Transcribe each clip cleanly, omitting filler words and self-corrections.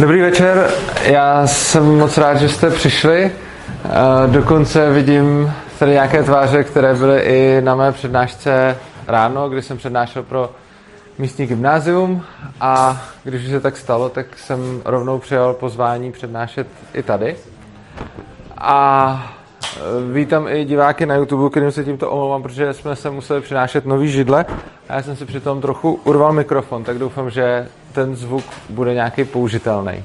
Dobrý večer, já jsem moc rád, že jste přišli. Dokonce vidím tady nějaké tváře, které byly i na mé přednášce ráno, kdy jsem přednášel pro místní gymnázium, a když se tak stalo, tak jsem rovnou přijal pozvání přednášet i tady. A vítám i diváky na YouTube, kterým se tímto omlouvám, protože jsme se museli přinášet nový židle a já jsem si přitom trochu urval mikrofon, tak doufám, že ten zvuk bude nějaký použitelný.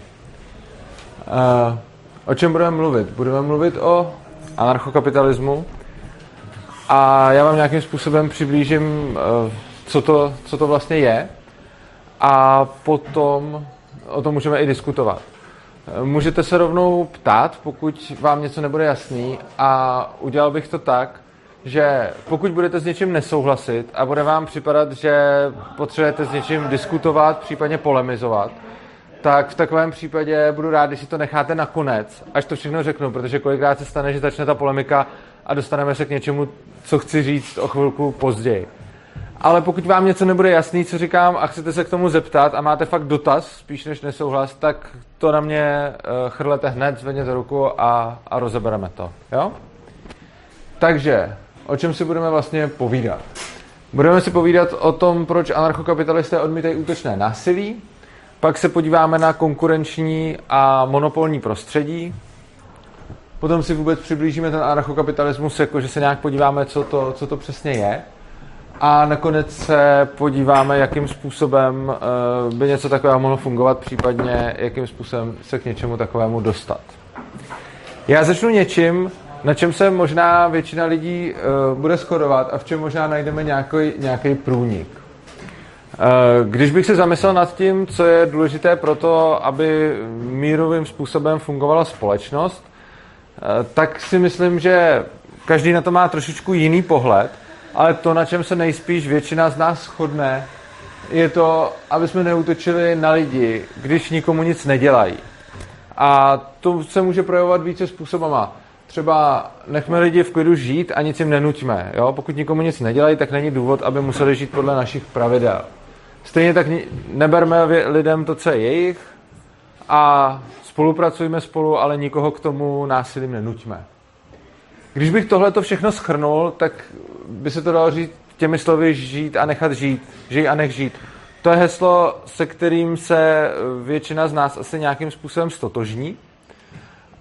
O čem budeme mluvit? Budeme mluvit o anarchokapitalismu a já vám nějakým způsobem přiblížím, co to vlastně je, a potom o tom můžeme i diskutovat. Můžete se rovnou ptát, pokud vám něco nebude jasný, a udělal bych to tak, že pokud budete s něčím nesouhlasit a bude vám připadat, že potřebujete s něčím diskutovat, případně polemizovat, tak v takovém případě budu rád, když si to necháte na konec, až to všechno řeknu, protože kolikrát se stane, že začne ta polemika a dostaneme se k něčemu, co chci říct o chvilku později. Ale pokud vám něco nebude jasný, co říkám, a chcete se k tomu zeptat a máte fakt dotaz, spíš než nesouhlas, tak to na mě chrlete hned, zvedněte ruku a rozebereme to. Jo? Takže, o čem si budeme vlastně povídat? Budeme si povídat o tom, proč anarchokapitalisté odmítají útočné násilí, pak se podíváme na konkurenční a monopolní prostředí, potom si vůbec přiblížíme ten anarchokapitalismus, jakože se nějak podíváme, co to přesně je, a nakonec se podíváme, jakým způsobem by něco takového mohlo fungovat, případně jakým způsobem se k něčemu takovému dostat. Já začnu něčím, na čem se možná většina lidí bude shodovat a v čem možná najdeme nějaký průnik. Když bych se zamyslel nad tím, co je důležité pro to, aby mírovým způsobem fungovala společnost, tak si myslím, že každý na to má trošičku jiný pohled, ale to, na čem se nejspíš většina z nás shodne, je to, aby jsme neútočili na lidi, když nikomu nic nedělají. A to se může projevovat více způsobama. Třeba nechme lidi v klidu žít a nic jim nenuťme. Jo? Pokud nikomu nic nedělají, tak není důvod, aby museli žít podle našich pravidel. Stejně tak neberme lidem to, co je jejich, a spolupracujme spolu, ale nikoho k tomu násilím nenuťme. Když bych tohleto všechno shrnul, tak by se to dalo říct těmi slovy žít a nechat žít, žij a nech žít. To je heslo, se kterým se většina z nás asi nějakým způsobem stotožní,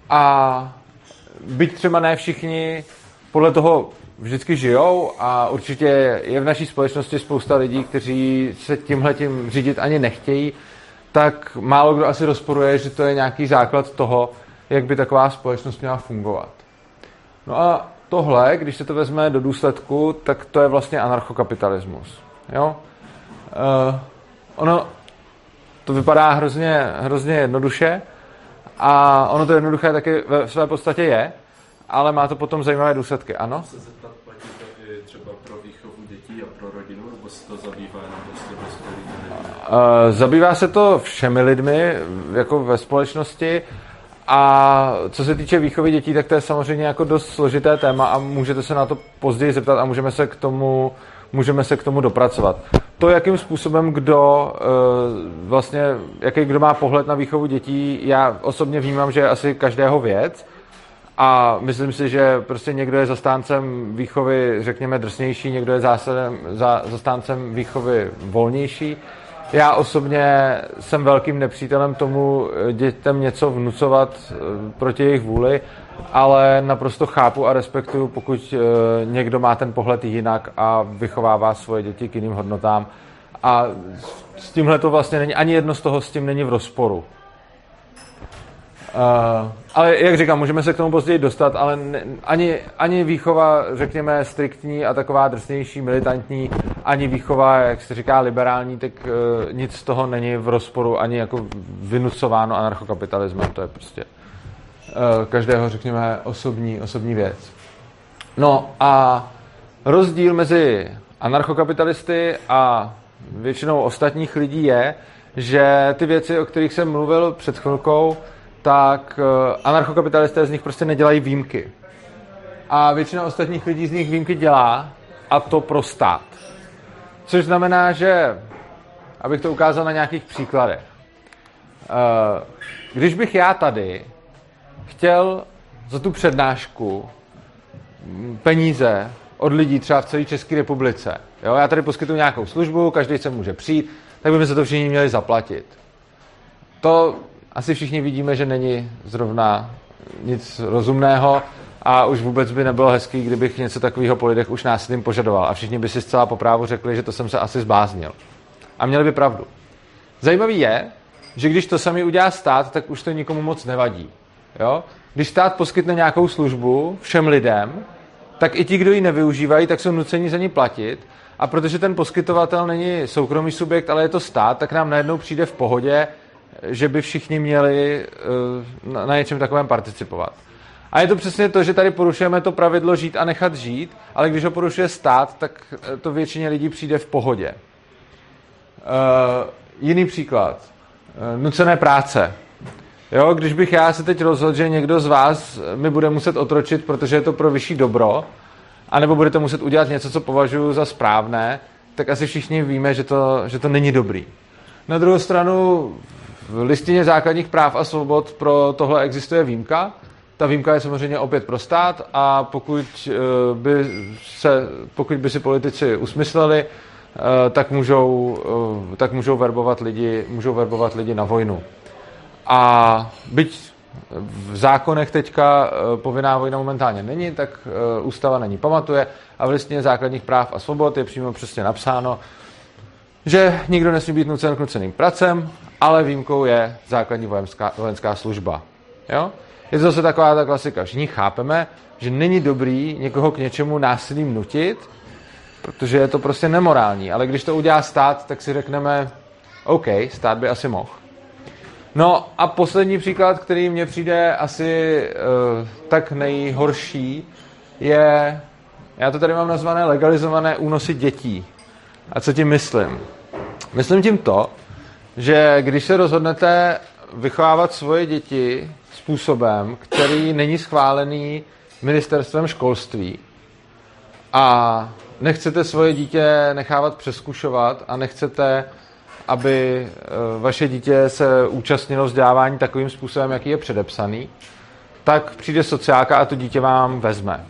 a byť třeba ne všichni podle toho vždycky žijou, a určitě je v naší společnosti spousta lidí, kteří se tímhletím řídit ani nechtějí, tak málo kdo asi rozporuje, že to je nějaký základ toho, jak by taková společnost měla fungovat. No a tohle, když se to vezme do důsledku, tak to je vlastně anarchokapitalismus. Jo? Ono to vypadá hrozně jednoduše, a ono to jednoduché taky ve své podstatě je, ale má to potom zajímavé důsledky, ano? Chci se zeptat, platí to i třeba pro výchovu dětí a pro rodinu, nebo se to zabývá jenom dospělými lidmi? Zabývá se to všemi lidmi, jako ve společnosti. A co se týče výchovy dětí, tak to je samozřejmě jako dost složité téma a můžete se na to později zeptat a můžeme se k tomu dopracovat. To, jakým způsobem kdo vlastně, jaký kdo má pohled na výchovu dětí, já osobně vnímám, že je asi každého věc, a myslím si, že prostě někdo je zastáncem výchovy, řekněme, drsnější, někdo je zastáncem výchovy volnější. Já osobně jsem velkým nepřítelem tomu dětem něco vnucovat proti jejich vůli, ale naprosto chápu a respektuju, pokud někdo má ten pohled jinak a vychovává svoje děti k jiným hodnotám. A s tímhle to vlastně není, ani jedno z toho s tím není v rozporu. Ale jak říkám, můžeme se k tomu později dostat, ale ani výchova, řekněme, striktní a taková drsnější, militantní, ani výchova, jak se říká, liberální, tak nic z toho není v rozporu, ani jako vynucováno anarchokapitalismem. To je prostě každého, řekněme, osobní věc. No a rozdíl mezi anarchokapitalisty a většinou ostatních lidí je, že ty věci, o kterých jsem mluvil před chvilkou, tak anarchokapitalisté z nich prostě nedělají výjimky. A většina ostatních lidí z nich výjimky dělá, a to pro stát. Což znamená, že, abych to ukázal na nějakých příkladech, Když bych já tady chtěl za tu přednášku peníze od lidí třeba v celé České republice, jo? Já tady poskytuju nějakou službu, každý se může přijít, tak by mi se to všichni měli zaplatit. To asi všichni vidíme, že není zrovna nic rozumného a už vůbec by nebylo hezký, kdybych něco takového po lidech už násilím požadoval a všichni by si zcela po právu řekli, že to jsem se asi zbláznil. A měli by pravdu. Zajímavý je, že když to sami udělá stát, tak už to nikomu moc nevadí. Jo? Když stát poskytne nějakou službu všem lidem, tak i ti, kdo ji nevyužívají, tak jsou nuceni za ní platit. A protože ten poskytovatel není soukromý subjekt, ale je to stát, tak nám najednou přijde v pohodě, že by všichni měli na něčem takovém participovat. A je to přesně to, že tady porušujeme to pravidlo žít a nechat žít, ale když ho porušuje stát, tak to většině lidí přijde v pohodě. Jiný příklad. Nucené práce. Jo, když bych já se teď rozhodl, že někdo z vás mi bude muset otročit, protože je to pro vyšší dobro, anebo budete muset udělat něco, co považuji za správné, tak asi všichni víme, že to není dobrý. Na druhou stranu v listině základních práv a svobod pro tohle existuje výjimka. Ta výjimka je samozřejmě opět pro stát a pokud by si politici usmysleli, tak můžou verbovat lidi na vojnu. A byť v zákonech teďka povinná vojna momentálně není, tak ústava na ní pamatuje a v listině základních práv a svobod je přímo přesně napsáno, že nikdo nesmí být nucen k nuceným pracem, ale výjimkou je základní vojenská služba. Jo? Je to zase taková ta klasika. Všichni chápeme, že není dobrý někoho k něčemu násilím nutit, protože je to prostě nemorální. Ale když to udělá stát, tak si řekneme, OK, stát by asi mohl. No a poslední příklad, který mně přijde asi tak nejhorší, je, já to tady mám nazvané legalizované únosy dětí. A co tím myslím? Myslím tím to, že když se rozhodnete vychovávat svoje děti způsobem, který není schválený Ministerstvem školství a nechcete svoje dítě nechávat přeskušovat a nechcete, aby vaše dítě se účastnilo vzdělávání takovým způsobem, jaký je předepsaný, tak přijde sociálka a to dítě vám vezme.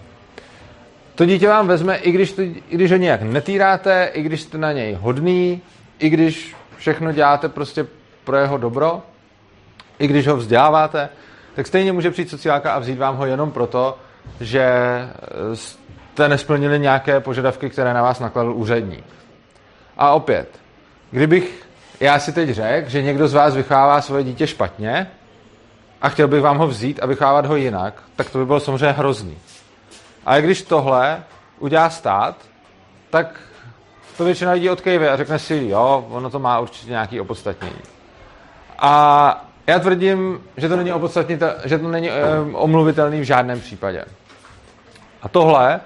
To dítě vám vezme, i když ho nějak netýráte, i když jste na něj hodný, i když všechno děláte prostě pro jeho dobro, i když ho vzděláváte, tak stejně může přijít sociálka a vzít vám ho jenom proto, že jste nesplnili nějaké požadavky, které na vás nakladl úředník. A opět, kdybych já si teď řekl, že někdo z vás vychovává svoje dítě špatně a chtěl bych vám ho vzít a vychovávat ho jinak, tak to by bylo samozřejmě hrozný. Ale když tohle udělá stát, tak to většina lidí odkejve a řekne si, jo, ono to má určitě nějaký opodstatnění. A já tvrdím, že to není omluvitelný v žádném případě. A tohle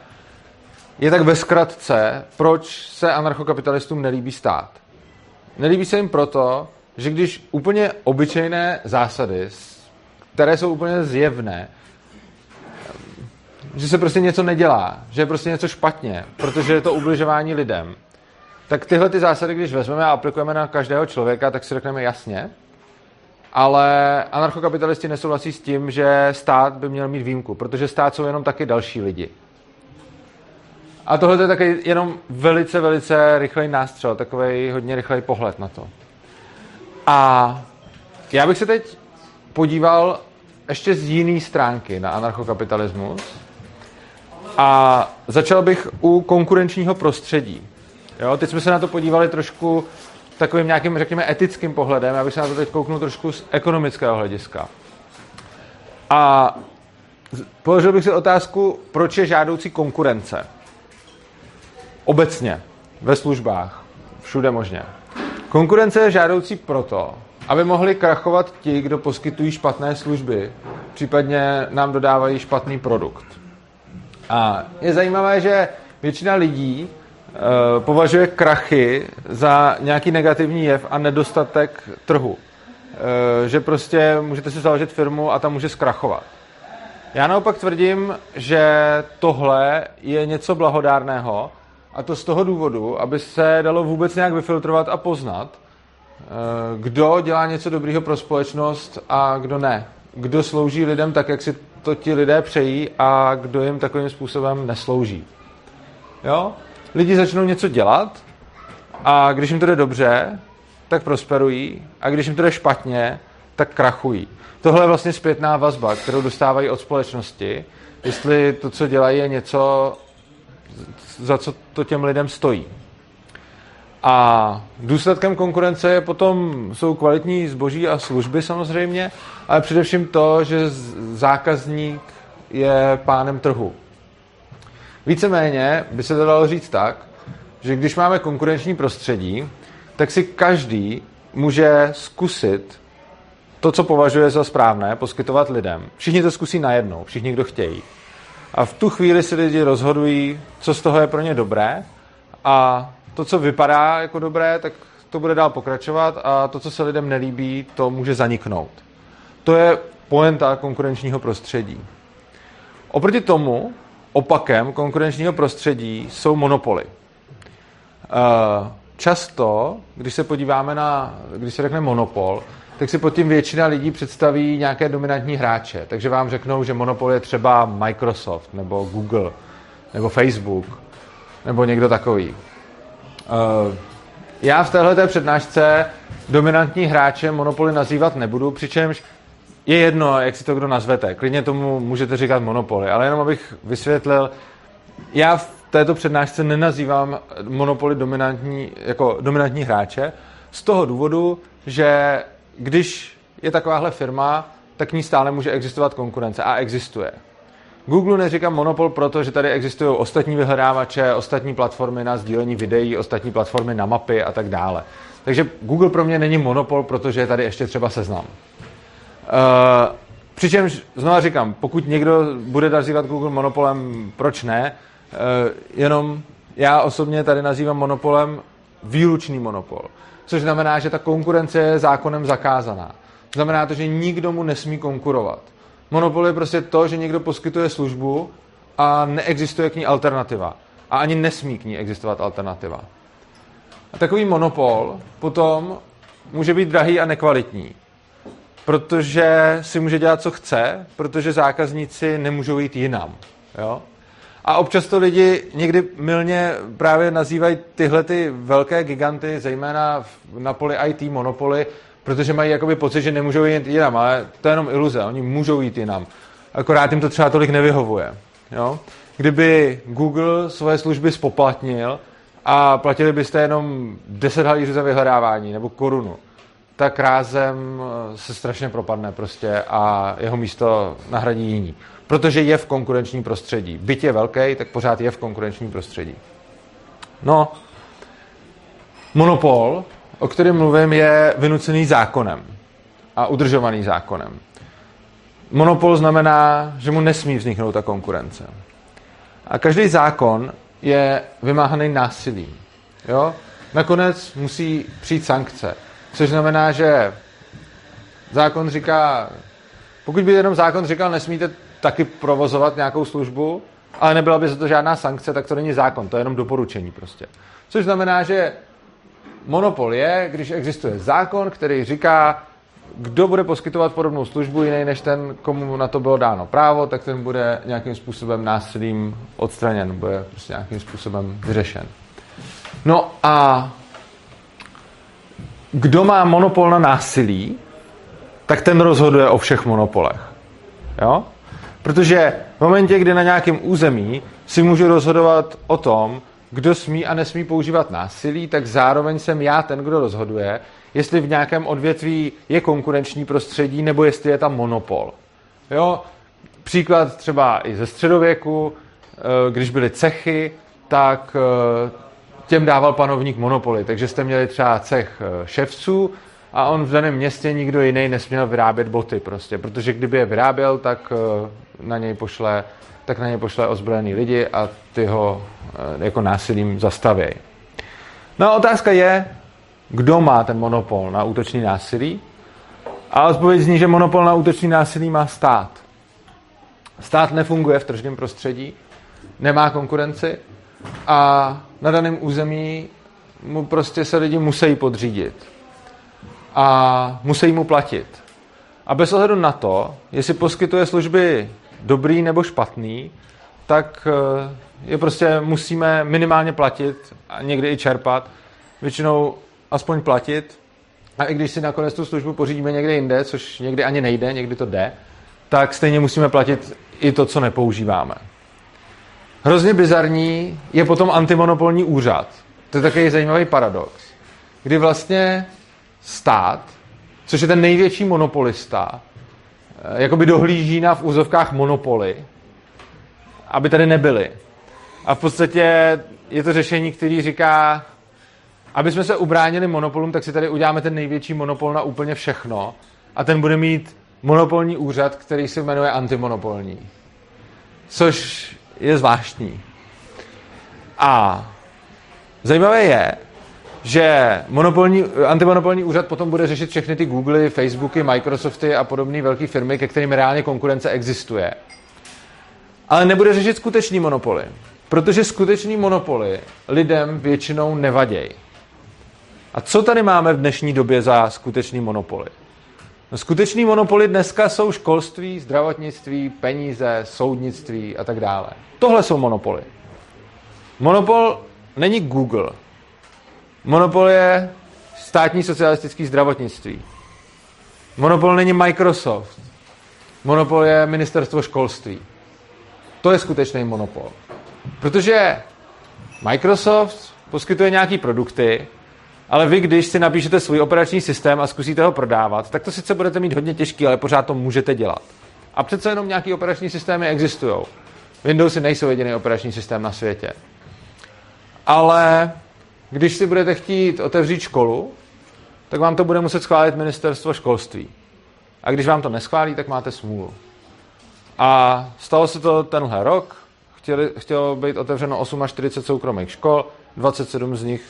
je tak ve zkratce, proč se anarchokapitalistům nelíbí stát. Nelíbí se jim proto, že když úplně obyčejné zásady, které jsou úplně zjevné, že se prostě něco nedělá, že je prostě něco špatně, protože je to ubližování lidem, tak tyhle ty zásady, když vezmeme a aplikujeme na každého člověka, tak si řekneme jasně, ale anarchokapitalisti nesouhlasí s tím, že stát by měl mít výjimku, protože stát jsou jenom taky další lidi. A tohle je taky jenom velice, velice rychlej nástřel, takovej hodně rychlej pohled na to. A já bych se teď podíval ještě z jiné stránky na anarchokapitalismus a začal bych u konkurenčního prostředí. Jo, teď jsme se na to podívali trošku takovým nějakým, řekněme, etickým pohledem, já bych se na to teď kouknul trošku z ekonomického hlediska. A položil bych si otázku, proč je žádoucí konkurence. Obecně, ve službách, všude možně. Konkurence je žádoucí proto, aby mohli krachovat ti, kdo poskytují špatné služby, případně nám dodávají špatný produkt. A je zajímavé, že většina lidí považuje krachy za nějaký negativní jev a nedostatek trhu. Že prostě můžete si založit firmu a ta může zkrachovat. Já naopak tvrdím, že tohle je něco blahodárného, a to z toho důvodu, aby se dalo vůbec nějak vyfiltrovat a poznat, kdo dělá něco dobrýho pro společnost a kdo ne. Kdo slouží lidem tak, jak si to ti lidé přejí a kdo jim takovým způsobem neslouží. Jo? Lidi začnou něco dělat a když jim to jde dobře, tak prosperují a když jim to jde špatně, tak krachují. Tohle je vlastně zpětná vazba, kterou dostávají od společnosti, jestli to, co dělají, je něco, za co to těm lidem stojí. A důsledkem konkurence je potom, jsou kvalitní zboží a služby samozřejmě, ale především to, že zákazník je pánem trhu. Víceméně by se to dalo říct tak, že když máme konkurenční prostředí, tak si každý může zkusit to, co považuje za správné, poskytovat lidem. Všichni to zkusí najednou, všichni, kdo chtějí. A v tu chvíli si lidi rozhodují, co z toho je pro ně dobré a to, co vypadá jako dobré, tak to bude dál pokračovat a to, co se lidem nelíbí, to může zaniknout. To je pointa konkurenčního prostředí. Oproti tomu, opakem konkurenčního prostředí jsou monopoly. Často, když se podíváme když se řekne monopol, tak si pod tím většina lidí představí nějaké dominantní hráče. Takže vám řeknou, že monopol je třeba Microsoft, nebo Google, nebo Facebook, nebo někdo takový. Já v téhleté přednášce dominantní hráče monopoly nazývat nebudu, přičemž je jedno, jak si to kdo nazvete. Klidně tomu můžete říkat monopoly, ale jenom abych vysvětlil, já v této přednášce nenazývám monopoly dominantní hráče z toho důvodu, že když je takováhle firma, tak k ní stále může existovat konkurence a existuje. Google neříkám monopol, protože tady existují ostatní vyhledávače, ostatní platformy na sdílení videí, ostatní platformy na mapy a tak dále. Takže Google pro mě není monopol, protože je tady ještě třeba Seznam. Přičemž, znovu říkám, pokud někdo bude nazývat Google monopolem, proč ne? Jenom já osobně tady nazývám monopolem výlučný monopol, což znamená, že ta konkurence je zákonem zakázaná. Znamená to, že nikdo mu nesmí konkurovat. Monopol je prostě to, že někdo poskytuje službu a neexistuje k ní alternativa. A ani nesmí k ní existovat alternativa. A takový monopol potom může být drahý a nekvalitní. Protože si může dělat, co chce, protože zákazníci nemůžou jít jinam. Jo? A občas to lidi někdy mylně právě nazývají tyhle ty velké giganty, zejména na poli IT monopoly, protože mají jakoby pocit, že nemůžou jít jinam, ale to je jenom iluze, oni můžou jít jinam. Akorát jim to třeba tolik nevyhovuje. Jo? Kdyby Google svoje služby spoplatnil a platili byste jenom 10 halířů za vyhledávání nebo korunu, tak rázem se strašně propadne prostě a jeho místo nahradí jiní. Protože je v konkurenčním prostředí. Byť je velký, tak pořád je v konkurenčním prostředí. No, monopol, o kterém mluvím, je vynucený zákonem a udržovaný zákonem. Monopol znamená, že mu nesmí vzniknout ta konkurence. A každý zákon je vymáhaný násilím. Jo? Nakonec musí přijít sankce, což znamená, že zákon říká, pokud by jenom zákon říkal, nesmíte taky provozovat nějakou službu, ale nebyla by za to žádná sankce, tak to není zákon, to je jenom doporučení prostě. Což znamená, že monopol je, když existuje zákon, který říká, kdo bude poskytovat podobnou službu jiný než ten, komu na to bylo dáno právo, tak ten bude nějakým způsobem násilím odstraněn, bude prostě nějakým způsobem vyřešen. No a kdo má monopol na násilí, tak ten rozhoduje o všech monopolech. Jo? Protože v momentě, kdy na nějakém území si můžu rozhodovat o tom, kdo smí a nesmí používat násilí, tak zároveň jsem já ten, kdo rozhoduje, jestli v nějakém odvětví je konkurenční prostředí, nebo jestli je tam monopol. Jo? Příklad třeba i ze středověku, když byly cechy, tak těm dával panovník monopoly, takže jste měli třeba cech ševců a on v daném městě nikdo jiný nesměl vyrábět boty prostě, protože kdyby je vyráběl, tak na něj pošle ozbrojený lidi a ty ho jako násilím zastavějí. No a otázka je, kdo má ten monopol na útočný násilí? A odpověď zní, že monopol na útočný násilí má stát. Stát nefunguje v tržním prostředí, nemá konkurenci a na daném území mu prostě se lidi musí podřídit. a musí mu platit. A bez ohledu na to, jestli poskytuje služby dobrý nebo špatný, tak je prostě musíme minimálně platit a někdy i čerpat, většinou aspoň platit. A i když si nakonec tu službu pořídíme někde jinde, což někdy ani nejde, někdy to jde, tak stejně musíme platit i to, co nepoužíváme. Hrozně bizarní je potom antimonopolní úřad. To je takový zajímavý paradox, kdy vlastně stát, což je ten největší monopolista, jakoby dohlíží na v úzovkách monopoly, aby tady nebyly. A v podstatě je to řešení, který říká, aby jsme se ubránili monopolům, tak si tady uděláme ten největší monopol na úplně všechno a ten bude mít monopolní úřad, který se jmenuje antimonopolní. Což je zvláštní. A zajímavé je, že antimonopolní úřad potom bude řešit všechny ty Googly, Facebooky, Microsofty a podobné velké firmy, ke kterým reálně konkurence existuje. Ale nebude řešit skutečný monopoly, protože skutečný monopoly lidem většinou nevadějí. A co tady máme v dnešní době za skutečný monopoly? No, skutečný monopoly dneska jsou školství, zdravotnictví, peníze, soudnictví a tak dále. Tohle jsou monopoly. Monopol není Google. Monopol je státní socialistické zdravotnictví. Monopol není Microsoft. Monopol je Ministerstvo školství. To je skutečný monopol. Protože Microsoft poskytuje nějaké produkty, ale vy, když si napíšete svůj operační systém a zkusíte ho prodávat, tak to sice budete mít hodně těžký, ale pořád to můžete dělat. A přece jenom nějaké operační systémy existují. Windowsy nejsou jediný operační systém na světě. Ale když si budete chtít otevřít školu, tak vám to bude muset schválit Ministerstvo školství. A když vám to neschválí, tak máte smůlu. A stalo se to tenhle rok, chtělo být otevřeno 48 soukromých škol, 27 z nich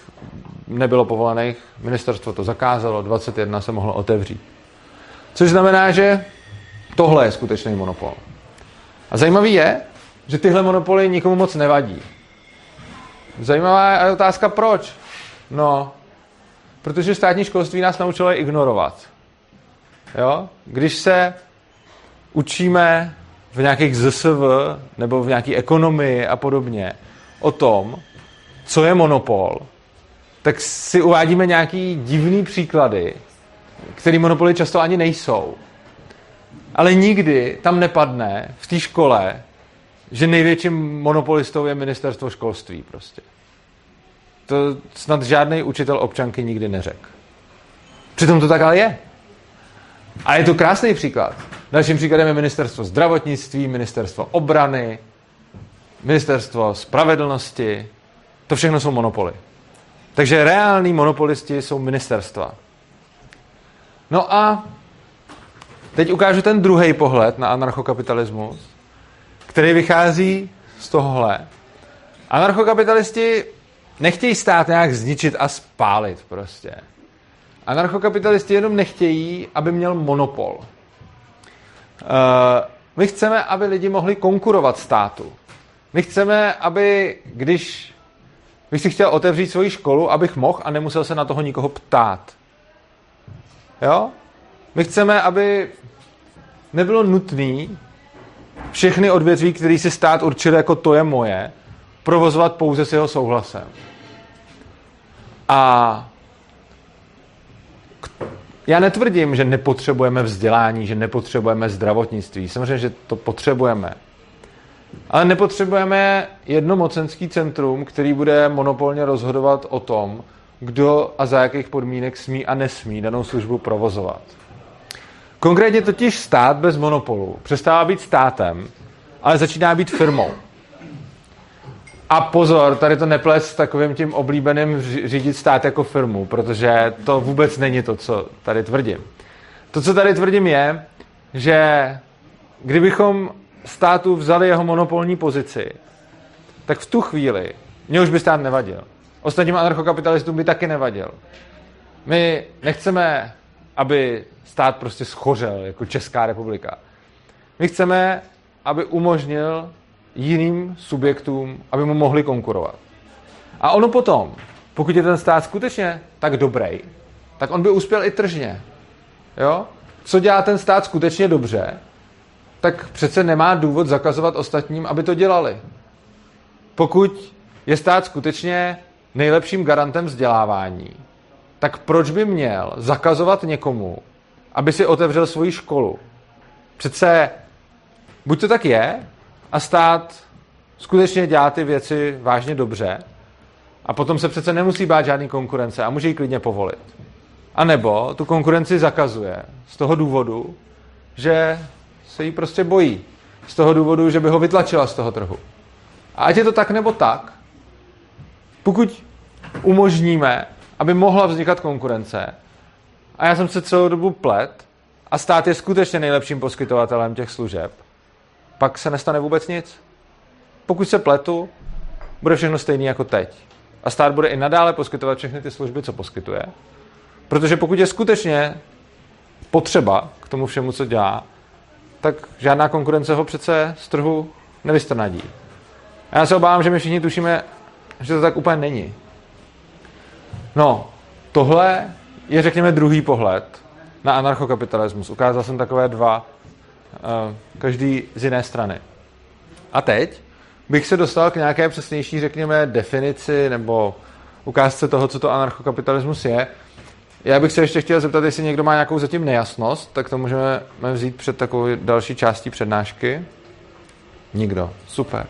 nebylo povolených, ministerstvo to zakázalo, 21 se mohlo otevřít. Což znamená, že tohle je skutečný monopol. A zajímavý je, že tyhle monopoly nikomu moc nevadí. Zajímavá je otázka, proč? No, protože státní školství nás naučilo je ignorovat. Jo? Když se učíme v nějakých ZSV nebo v nějaké ekonomii a podobně o tom, co je monopol, tak si uvádíme nějaký divný příklady, které monopoly často ani nejsou. Ale nikdy tam nepadne v té škole, že největším monopolistou je ministerstvo školství prostě. To snad žádný učitel občanky nikdy neřekl. Přitom to tak ale je. A je to krásný příklad. Dalším příkladem je ministerstvo zdravotnictví, ministerstvo obrany, ministerstvo spravedlnosti. To všechno jsou monopoly. Takže reální monopolisti jsou ministerstva. No a teď ukážu ten druhý pohled na anarchokapitalismus, který vychází z tohohle. Anarchokapitalisti nechtějí stát nějak zničit a spálit prostě. Anarchokapitalisti jenom nechtějí, aby měl monopol. My chceme, aby lidi mohli konkurovat státu. My chceme, aby když bych si chtěl otevřít svoji školu, abych mohl a nemusel se na toho nikoho ptát. Jo? My chceme, aby nebylo nutné všechny odvětví, které si stát určil jako to je moje, provozovat pouze s jeho souhlasem. A já netvrdím, že nepotřebujeme vzdělání, že nepotřebujeme zdravotnictví. Samozřejmě, že to potřebujeme. Ale nepotřebujeme jedno mocenský centrum, který bude monopolně rozhodovat o tom, kdo a za jakých podmínek smí a nesmí danou službu provozovat. Konkrétně totiž stát bez monopolu přestává být státem, ale začíná být firmou. A pozor, tady to neples takovým tím oblíbeným řídit stát jako firmu, protože to vůbec není to, co tady tvrdím. To, co tady tvrdím, je, že kdybychom státu vzali jeho monopolní pozici, tak v tu chvíli mě už by stát nevadil. Ostatním anarchokapitalistům by taky nevadil. My nechceme, aby stát prostě schořel, jako Česká republika. My chceme, aby umožnil jiným subjektům, aby mu mohli konkurovat. A ono potom, pokud je ten stát skutečně tak dobrý, tak on by uspěl i tržně. Jo? Co dělá ten stát skutečně dobře, tak přece nemá důvod zakazovat ostatním, aby to dělali. Pokud je stát skutečně nejlepším garantem vzdělávání, tak proč by měl zakazovat někomu, aby si otevřel svoji školu? Přece buď to tak je a stát skutečně dělá ty věci vážně dobře a potom se přece nemusí bát žádný konkurence a může ji klidně povolit. A nebo tu konkurenci zakazuje z toho důvodu, že se jí prostě bojí. Z toho důvodu, že by ho vytlačila z toho trhu. A ať je to tak nebo tak, pokud umožníme, aby mohla vznikat konkurence, a já jsem se celou dobu plet, a stát je skutečně nejlepším poskytovatelem těch služeb, pak se nestane vůbec nic. Pokud se pletu, bude všechno stejný jako teď. A stát bude i nadále poskytovat všechny ty služby, co poskytuje. Protože pokud je skutečně potřeba k tomu všemu, co dělá, tak žádná konkurence ho přece z trhu nevystrnadí. A já se obávám, že my všichni tušíme, že to tak úplně není. No, tohle je, řekněme, druhý pohled na anarchokapitalismus. Ukázal jsem takové dva, každý z jiné strany. A teď bych se dostal k nějaké přesnější, řekněme, definici nebo ukázce toho, co to anarchokapitalismus je. Já bych se ještě chtěl zeptat, jestli někdo má nějakou zatím nejasnost, tak to můžeme vzít před takovou další částí přednášky. Nikdo. Super.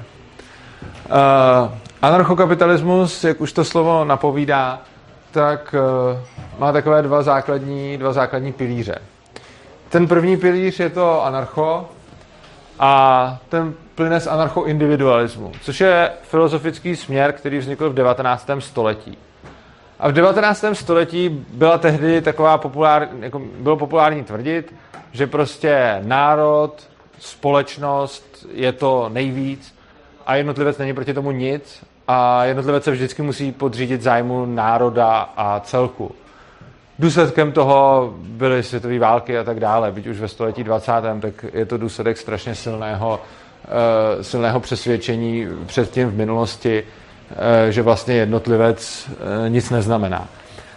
Anarchokapitalismus, jak už to slovo napovídá, tak má takové dva základní pilíře. Ten první pilíř je to anarcho a ten plyne z anarchoindividualismu, což je filozofický směr, který vznikl v 19. století. A v 19. století byla tehdy taková bylo populární tvrdit, že prostě národ, společnost je to nejvíc a jednotlivec není proti tomu nic a jednotlivec se vždycky musí podřídit zájmu národa a celku. Důsledkem toho byly světové války a tak dále, byť už ve století 20. tak je to důsledek strašně silného přesvědčení předtím v minulosti, že vlastně jednotlivec nic neznamená.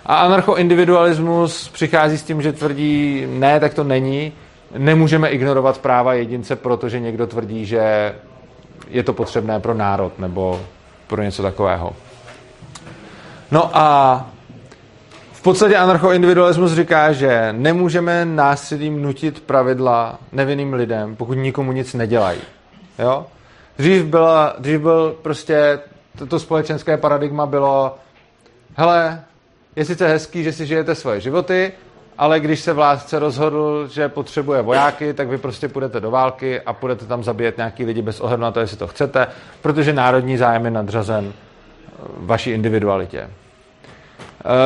A anarchoindividualismus přichází s tím, že tvrdí, ne, tak to není, nemůžeme ignorovat práva jedince, protože někdo tvrdí, že je to potřebné pro národ nebo pro něco takového. No a v podstatě anarchoindividualismus říká, že nemůžeme násilím nutit pravidla nevinným lidem, pokud nikomu nic nedělají. Jo? Dřív byl prostě toto společenské paradigma bylo, hele, je sice hezký, že si žijete svoje životy, ale když se vládce rozhodl, že potřebuje vojáky, tak vy prostě půjdete do války a půjdete tam zabíjet nějaký lidi bez ohledu na to, jestli to chcete, protože národní zájem je nadřazen vaší individualitě.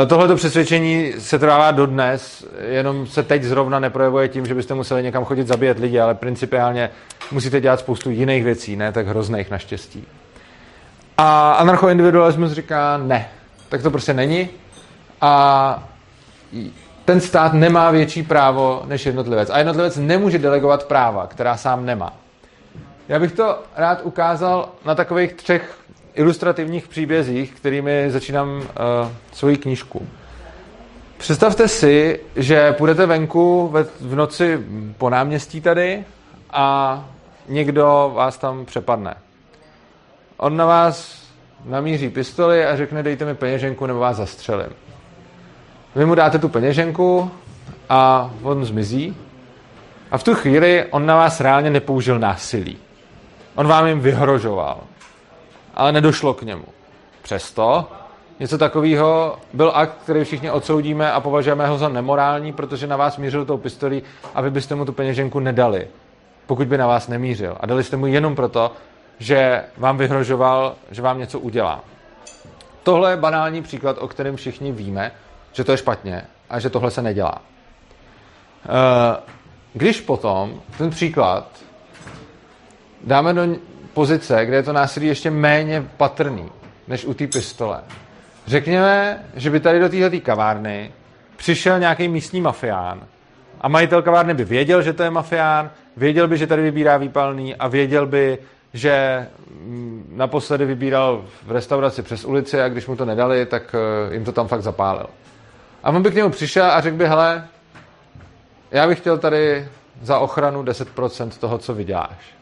Tohleto přesvědčení se trvává dodnes, jenom se teď zrovna neprojevuje tím, že byste museli někam chodit zabíjet lidi, ale principiálně musíte dělat spoustu jiných věcí, ne tak hrozných naštěstí. A anarchoindividualismus říká ne, tak to prostě není a ten stát nemá větší právo než jednotlivec. A jednotlivec nemůže delegovat práva, která sám nemá. Já bych to rád ukázal na takových třech ilustrativních příbězích, kterými začínám svoji knížku. Představte si, že půjdete venku v noci po náměstí tady a někdo vás tam přepadne. On na vás namíří pistoli a řekne, dejte mi peněženku, nebo vás zastřelím. Vy mu dáte tu peněženku a on zmizí. A v tu chvíli on na vás reálně nepoužil násilí. On vám jim vyhrožoval. Ale nedošlo k němu. Přesto něco takového byl akt, který všichni odsoudíme a považujeme ho za nemorální, protože na vás mířil tou pistolí a vy byste mu tu peněženku nedali, pokud by na vás nemířil. A dali jste mu jenom proto, že vám vyhrožoval, že vám něco udělá. Tohle je banální příklad, o kterém všichni víme, že to je špatně a že tohle se nedělá. Když potom ten příklad dáme do pozice, kde je to násilí ještě méně patrný než u té pistole, řekněme, že by tady do této kavárny přišel nějaký místní mafián a majitel kavárny by věděl, že to je mafián, věděl by, že tady vybírá výpalný a věděl by, že naposledy vybíral v restauraci přes ulici a když mu to nedali, tak jim to tam fakt zapálil. A on by k němu přišel a řekl by, hele, já bych chtěl tady za ochranu 10% toho, co vyděláš.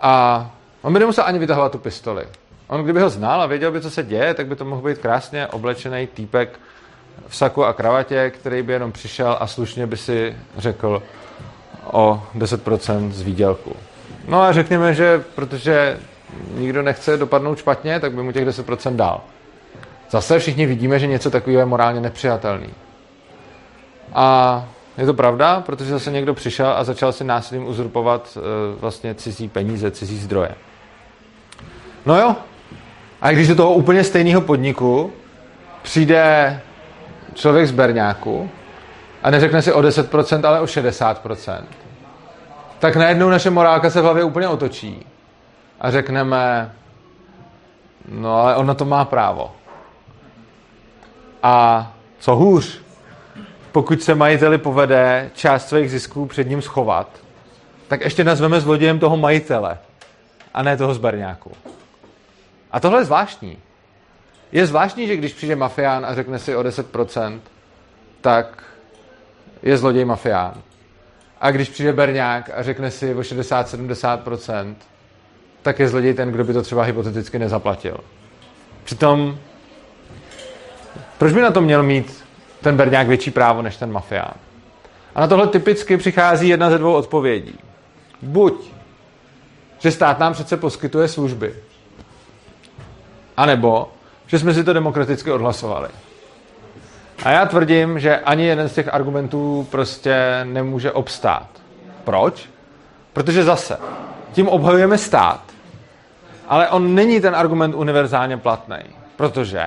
A on by nemusel ani vytahovat tu pistoli. On kdyby ho znal a věděl by, co se děje, tak by to mohl být krásně oblečený týpek v saku a kravatě, který by jenom přišel a slušně by si řekl o 10% z výdělku. No a řekněme, že protože nikdo nechce dopadnout špatně, tak by mu těch 10% dal. Zase všichni vidíme, že něco takového je morálně nepřijatelné. A je to pravda, protože zase někdo přišel a začal si násilím uzurpovat vlastně cizí peníze, cizí zdroje. No jo, a když do toho úplně stejného podniku přijde člověk z Berňáku a neřekne si o 10%, ale o 60%, tak najednou naše morálka se v hlavě úplně otočí a řekneme, no ale on na to má právo. A co hůř, pokud se majiteli povede část svých zisků před ním schovat, tak ještě nazveme zlodějem toho majitele a ne toho z Berňáku. A tohle je zvláštní. Je zvláštní, že když přijde mafián a řekne si o 10%, tak je zloděj mafián. A když přijde berňák a řekne si o 60-70%, tak je zloděj ten, kdo by to třeba hypoteticky nezaplatil. Přitom, proč by na to měl mít ten berňák větší právo než ten mafián? A na tohle typicky přichází jedna ze dvou odpovědí. Buď, že stát nám přece poskytuje služby, anebo, že jsme si to demokraticky odhlasovali. A já tvrdím, že ani jeden z těch argumentů prostě nemůže obstát. Proč? Protože zase, tím obhajujeme stát, ale on není ten argument univerzálně platný. Protože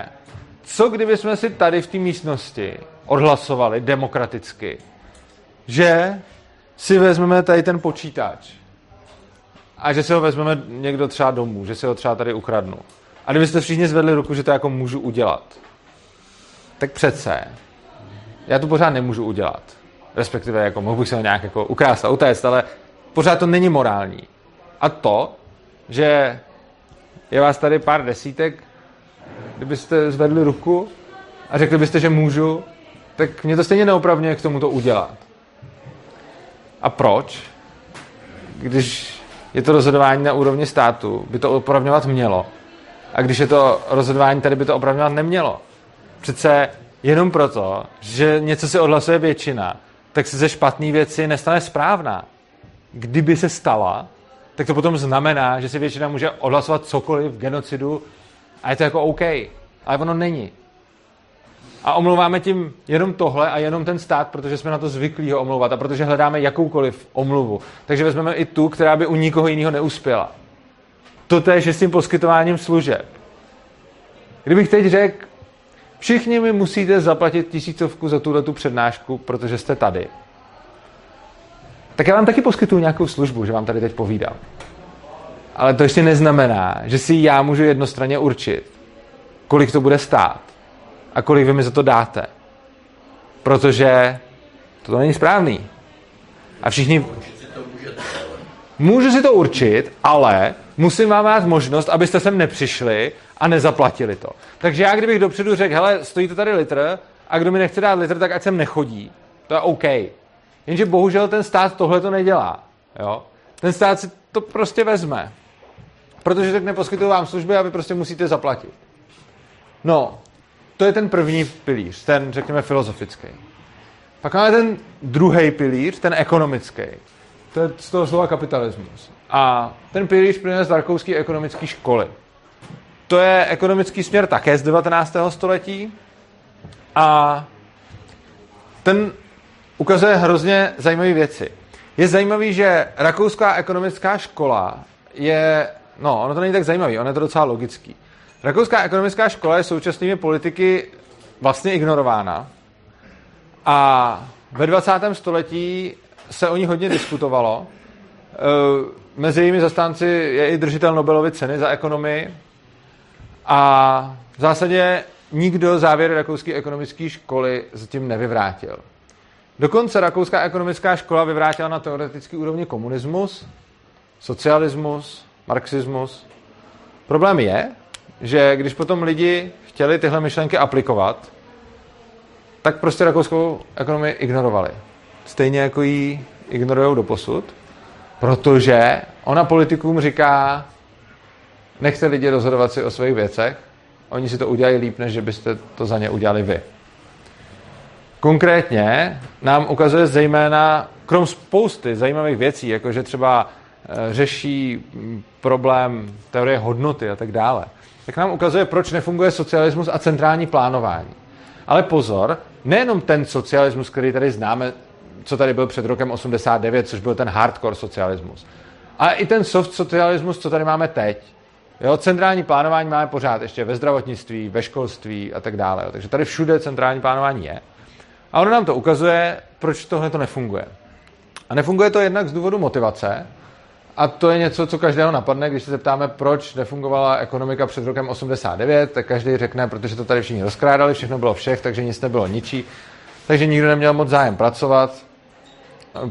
co kdyby jsme si tady v té místnosti odhlasovali demokraticky, že si vezmeme tady ten počítač a že si ho vezmeme někdo třeba domů, že si ho třeba tady ukradnu. A kdybyste všichni zvedli ruku, že to jako můžu udělat, tak přece já to pořád nemůžu udělat. Respektive jako mohl bych se ho nějak jako ukrást a utéct, ale pořád to není morální. A to, že je vás tady pár desítek, kdybyste zvedli ruku a řekli byste, že můžu, tak mě to stejně neopravňuje k tomu to udělat. A proč? Když je to rozhodování na úrovni státu, by to opravňovat mělo. A když je to rozhodování, tady by to opravňovat nemělo. Přece jenom proto, že něco si odhlasuje většina, tak se ze špatný věci nestane správná. Kdyby se stala, tak to potom znamená, že si většina může odhlasovat cokoliv, genocidu, a je to jako OK. Ale ono není. A omlouváme tím jenom tohle a jenom ten stát, protože jsme na to zvyklí ho omlouvat a protože hledáme jakoukoliv omluvu. Takže vezmeme i tu, která by u nikoho jiného neuspěla. Totéž je s tím poskytováním služeb. Kdybych teď řekl, všichni mi musíte zaplatit 1000 za tuhletu přednášku, protože jste tady. Tak já vám taky poskytuju nějakou službu, že vám tady teď povídám. Ale to ještě neznamená, že si já můžu jednostranně určit, kolik to bude stát a kolik vy mi za to dáte. Protože to není správný. A všichni... Můžu si to určit, ale... musím vám dát možnost, abyste sem nepřišli a nezaplatili to. Takže já kdybych dopředu řekl, hele, stojí to tady litr a kdo mi nechce dát litr, tak ať sem nechodí. To je OK. Jenže bohužel ten stát tohle to nedělá. Jo? Ten stát si to prostě vezme. Protože tak neposkytuju vám služby a vy prostě musíte zaplatit. No, to je ten první pilíř, ten, řekněme, filozofický. Pak máme ten druhý pilíř, ten ekonomický. To je z toho slova kapitalismus. A ten pilíř plyne z Rakouské ekonomické školy. To je ekonomický směr také z 19. století a ten ukazuje hrozně zajímavé věci. Je zajímavý, že Rakouská ekonomická škola je, no, ono to není tak zajímavý, ono je to docela logický. Rakouská ekonomická škola je současnými politiky vlastně ignorována a ve 20. století se o ní hodně diskutovalo. Mezi jejími zastánci je i držitel Nobelovy ceny za ekonomii a v zásadě nikdo závěry Rakouské ekonomické školy zatím nevyvrátil. Dokonce Rakouská ekonomická škola vyvrátila na teoretické úrovni komunismus, socialismus, marxismus. Problém je, že když potom lidi chtěli tyhle myšlenky aplikovat, tak prostě rakouskou ekonomii ignorovali. Stejně jako ji ignorujou doposud, protože ona politikům říká, nechte lidi rozhodovat si o svých věcech, oni si to udělají líp, než že byste to za ně udělali vy. Konkrétně nám ukazuje zejména, krom spousty zajímavých věcí, jakože třeba řeší problém teorie hodnoty a tak dále, tak nám ukazuje, proč nefunguje socialismus a centrální plánování. Ale pozor, nejenom ten socialismus, který tady známe, co tady byl před rokem 89, což byl ten hardcore socialismus, ale i ten soft socialismus, co tady máme teď. Jo, centrální plánování máme pořád ještě ve zdravotnictví, ve školství a tak dále. Jo. Takže tady všude centrální plánování je. A ono nám to ukazuje, proč tohle to nefunguje. A nefunguje to jednak z důvodu motivace, a to je něco, co každého napadne, když se zeptáme, proč nefungovala ekonomika před rokem 89, tak každý řekne, protože to tady všichni rozkrádali, všechno bylo všech, takže nic nebylo ničí, takže nikdo neměl moc zájem pracovat,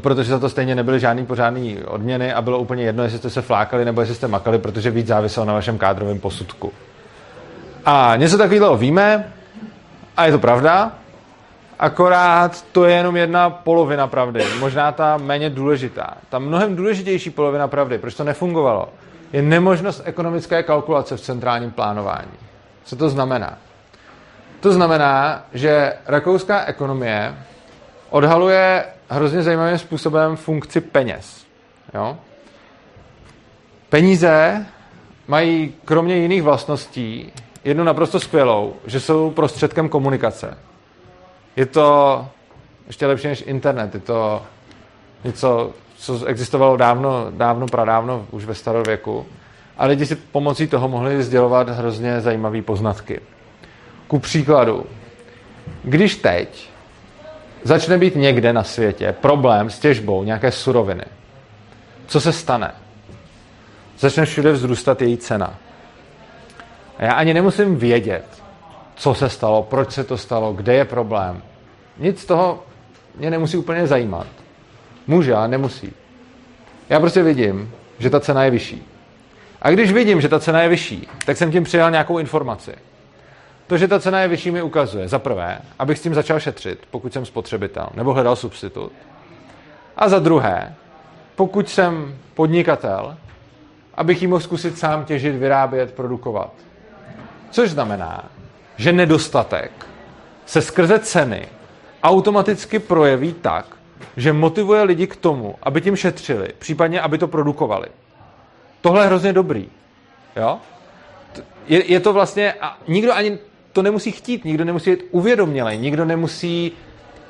protože za to stejně nebyly žádný pořádný odměny a bylo úplně jedno, jestli jste se flákali nebo jestli jste makali, protože víc záviselo na vašem kádrovém posudku. A něco takového víme a je to pravda, akorát to je jenom jedna polovina pravdy, možná ta méně důležitá. Ta mnohem důležitější polovina pravdy, proč to nefungovalo, je nemožnost ekonomické kalkulace v centrálním plánování. Co to znamená? To znamená, že rakouská ekonomie odhaluje hrozně zajímavým způsobem funkci peněz. Jo? Peníze mají kromě jiných vlastností jednu naprosto skvělou, že jsou prostředkem komunikace. Je to ještě lepší než internet, je to něco, co existovalo dávno pradávno, už ve starověku. A lidi si pomocí toho mohli sdělovat hrozně zajímavé poznatky. Ku příkladu, když teď začne být někde na světě problém s těžbou nějaké suroviny, co se stane? Začne všude vzrůstat její cena. A já ani nemusím vědět, co se stalo, proč se to stalo, kde je problém. Nic z toho mě nemusí úplně zajímat. Může, ale nemusí. Já prostě vidím, že ta cena je vyšší. A když vidím, že ta cena je vyšší, tak jsem tím přidal nějakou informaci. To, že ta cena je vyšší, mi ukazuje, za prvé, abych s tím začal šetřit, pokud jsem spotřebitel, nebo hledal substitut. A za druhé, pokud jsem podnikatel, abych ji mohl zkusit sám těžit, vyrábět, produkovat. Což znamená, že nedostatek se skrze ceny automaticky projeví tak, že motivuje lidi k tomu, aby tím šetřili, případně aby to produkovali. Tohle je hrozně dobrý. Jo? Je to vlastně, a nikdo ani to nemusí chtít, nikdo nemusí být uvědomělý, nikdo nemusí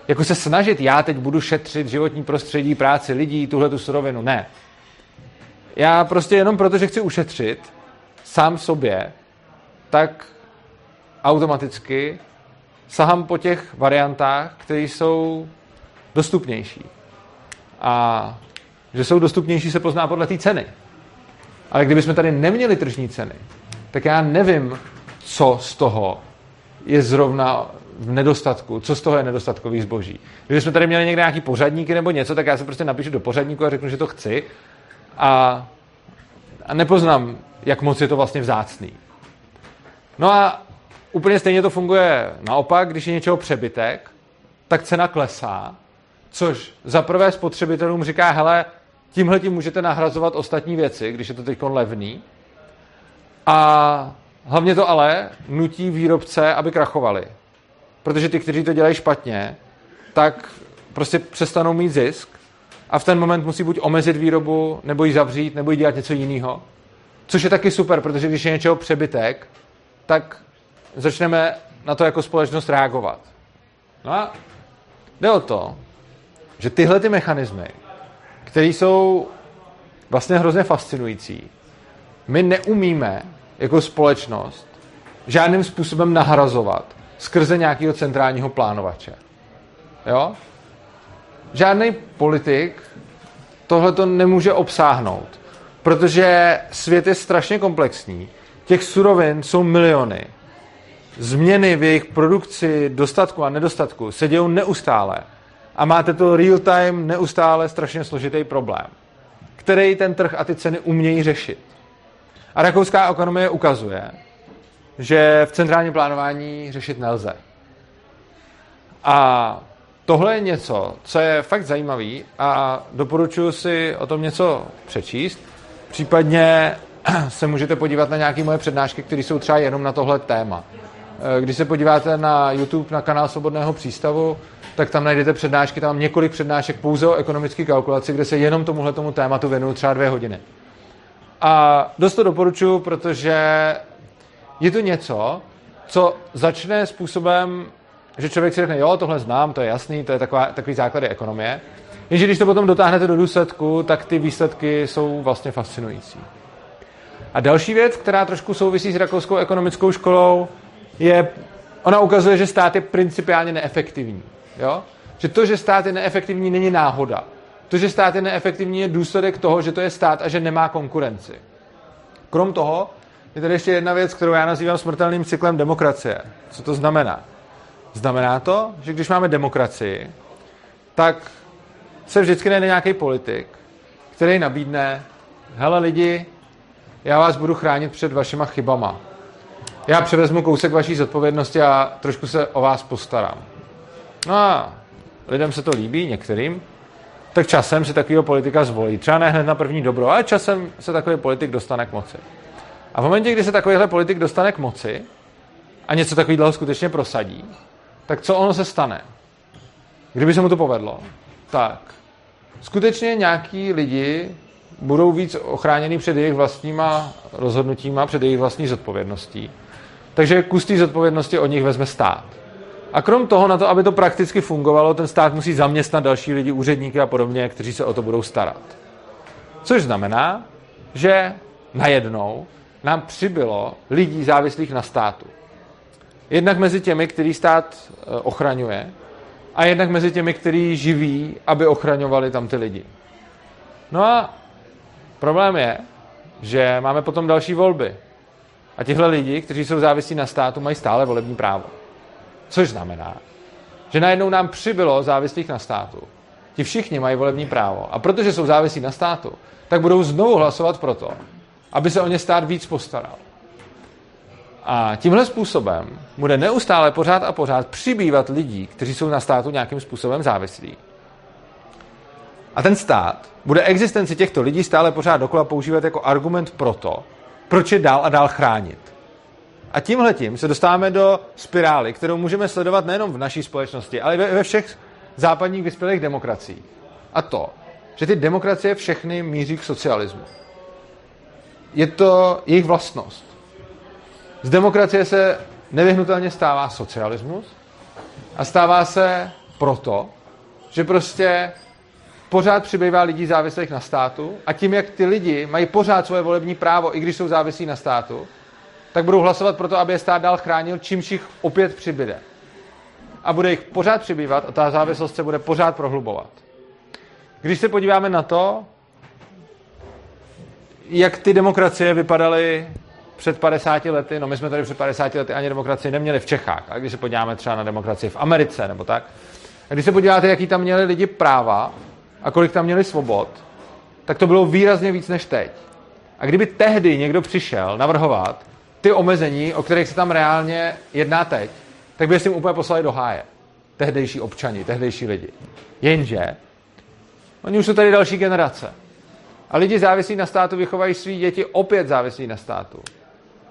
jako se snažit, já teď budu šetřit životní prostředí, práci lidí, tuhletu surovinu, ne. Já prostě jenom proto, že chci ušetřit sám sobě, tak automaticky sahám po těch variantách, které jsou dostupnější. A že jsou dostupnější se pozná podle té ceny. Ale kdybychom tady neměli tržní ceny, tak já nevím, co z toho je zrovna v nedostatku, co z toho je nedostatkový zboží. Kdybychom tady měli někde nějaký pořadníky nebo něco, tak já se prostě napíšu do pořadníku a řeknu, že to chci a nepoznám, jak moc je to vlastně vzácný. No a úplně stejně to funguje naopak, když je něčeho přebytek, tak cena klesá, což za prvé spotřebitelům říká, hele, tímhletím můžete nahrazovat ostatní věci, když je to teď levný. A hlavně to ale nutí výrobce, aby krachovali. Protože ty, kteří to dělají špatně, tak prostě přestanou mít zisk a v ten moment musí buď omezit výrobu, nebo ji zavřít, nebo ji dělat něco jiného. Což je taky super, protože když je něčeho přebytek, tak začneme na to jako společnost reagovat. No a jde o to, že tyhle ty mechanismy, které jsou vlastně hrozně fascinující, my neumíme jako společnost žádným způsobem nahrazovat skrze nějakého centrálního plánovače. Jo? Žádný politik tohleto nemůže obsáhnout, protože svět je strašně komplexní. Těch surovin jsou miliony. Změny v jejich produkci, dostatku a nedostatku se dějou neustále. A máte to real time, neustále strašně složitý problém, který ten trh a ty ceny umějí řešit. A rakouská ekonomie ukazuje, že v centrálním plánování řešit nelze. A tohle je něco, co je fakt zajímavý a doporučuji si o tom něco přečíst. Případně se můžete podívat na nějaké moje přednášky, které jsou třeba jenom na tohle téma. Když se podíváte na YouTube, na kanál Svobodného přístavu, tak tam najdete přednášky, tam několik přednášek pouze o ekonomické kalkulaci, kde se jenom tomuhletomu tématu věnuju třeba 2 hodiny. A dost to doporučuji, protože je to něco, co začne způsobem, že člověk si řekne, jo, tohle znám, to je jasný, to je takový základy ekonomie. Jenže když to potom dotáhnete do důsledku, tak ty výsledky jsou vlastně fascinující. A další věc, která trošku souvisí s Rakouskou ekonomickou školou, je, ona ukazuje, že stát je principiálně neefektivní. Jo? Že to, že stát je neefektivní, není náhoda. To, že stát je neefektivní, je důsledek toho, že to je stát a že nemá konkurenci. Krom toho je tady ještě jedna věc, kterou já nazývám smrtelným cyklem demokracie. Co to znamená? Znamená to, že když máme demokracii, tak se vždycky najde nějaký politik, který nabídne, hele lidi, já vás budu chránit před vašima chybama. Já převezmu kousek vaší zodpovědnosti a trošku se o vás postarám. No a lidem se to líbí, některým, tak časem se takového politika zvolí. Třeba ne hned na první dobro, ale časem se takový politik dostane k moci. A v momentě, kdy se takovýhle politik dostane k moci a něco takového skutečně prosadí, tak co ono se stane? Kdyby se mu to povedlo, tak skutečně nějaký lidi budou víc ochráněni před jejich vlastníma rozhodnutíma, před jejich vlastní zodpovědností. Takže kus té zodpovědnosti od nich vezme stát. A krom toho, na to, aby to prakticky fungovalo, ten stát musí zaměstnat další lidi, úředníky a podobně, kteří se o to budou starat. Což znamená, že najednou nám přibylo lidí závislých na státu. Jednak mezi těmi, který stát ochraňuje, a jednak mezi těmi, který živí, aby ochraňovali tam ty lidi. No a problém je, že máme potom další volby. A tihle lidi, kteří jsou závislí na státu, mají stále volební právo. Což znamená, že najednou nám přibylo závislých na státu. Ti všichni mají volební právo. A protože jsou závislí na státu, tak budou znovu hlasovat pro to, aby se o ně stát víc postaral. A tímhle způsobem bude neustále pořád a pořád přibývat lidí, kteří jsou na státu nějakým způsobem závislí. A ten stát bude existenci těchto lidí stále pořád dokola používat jako argument pro to, proč je dál a dál chránit. A tímhletím se dostáváme do spirály, kterou můžeme sledovat nejenom v naší společnosti, ale i ve všech západních vyspělých demokraciích. A to, že ty demokracie všechny míří k socialismu. Je to jejich vlastnost. Z demokracie se nevyhnutelně stává socialismus a stává se proto, že prostě pořád přibývá lidí závislých na státu a tím, jak ty lidi mají pořád svoje volební právo, i když jsou závislí na státu, tak budou hlasovat pro to, aby je stát dál chránil, čímž jich opět přibyde. A bude jich pořád přibývat a ta závislost se bude pořád prohlubovat. Když se podíváme na to, jak ty demokracie vypadaly před 50 lety, no my jsme tady před 50 lety ani demokracii neměli v Čechách, a když se podíváme třeba na demokracii v Americe nebo tak, a když se podíváte, jaký tam měli lidi práva a kolik tam měli svobod, tak to bylo výrazně víc než teď. A kdyby tehdy někdo přišel navrhovat ty omezení, o kterých se tam reálně jedná teď, tak by s tím úplně poslali do háje. Tehdejší občani, tehdejší lidi. Jenže oni už jsou tady další generace. A lidi závislí na státu vychovají svý děti opět závislí na státu.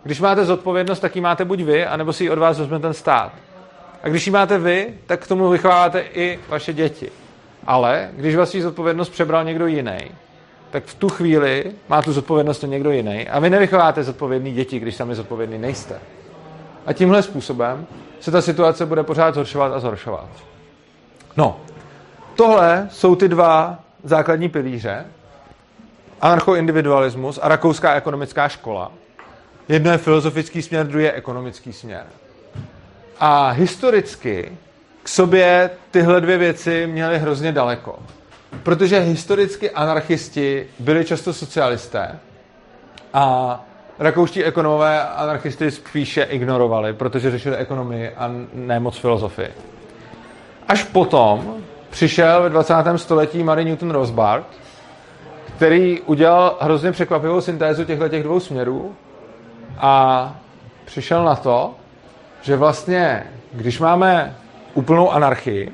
Když máte zodpovědnost, tak ji máte buď vy, anebo si ji od vás vezme ten stát. A když ji máte vy, tak k tomu vychováváte i vaše děti. Ale když vaši zodpovědnost přebral někdo jiný, tak v tu chvíli má tu zodpovědnost někdo jiný a vy nevychováte zodpovědný děti, když sami zodpovědný nejste. A tímhle způsobem se ta situace bude pořád zhoršovat a zhoršovat. No, tohle jsou ty dva základní pilíře. Anarchoindividualismus a Rakouská ekonomická škola. Jedno je filozofický směr, druhý je ekonomický směr. A historicky k sobě tyhle dvě věci měly hrozně daleko. Protože historicky anarchisti byli často socialisté a rakouští ekonomové anarchisty spíše ignorovali, protože řešili ekonomii a ne moc filozofii. Až potom přišel ve 20. století Murray Rothbard, který udělal hrozně překvapivou syntézu těchto dvou směrů a přišel na to, že vlastně, když máme úplnou anarchii,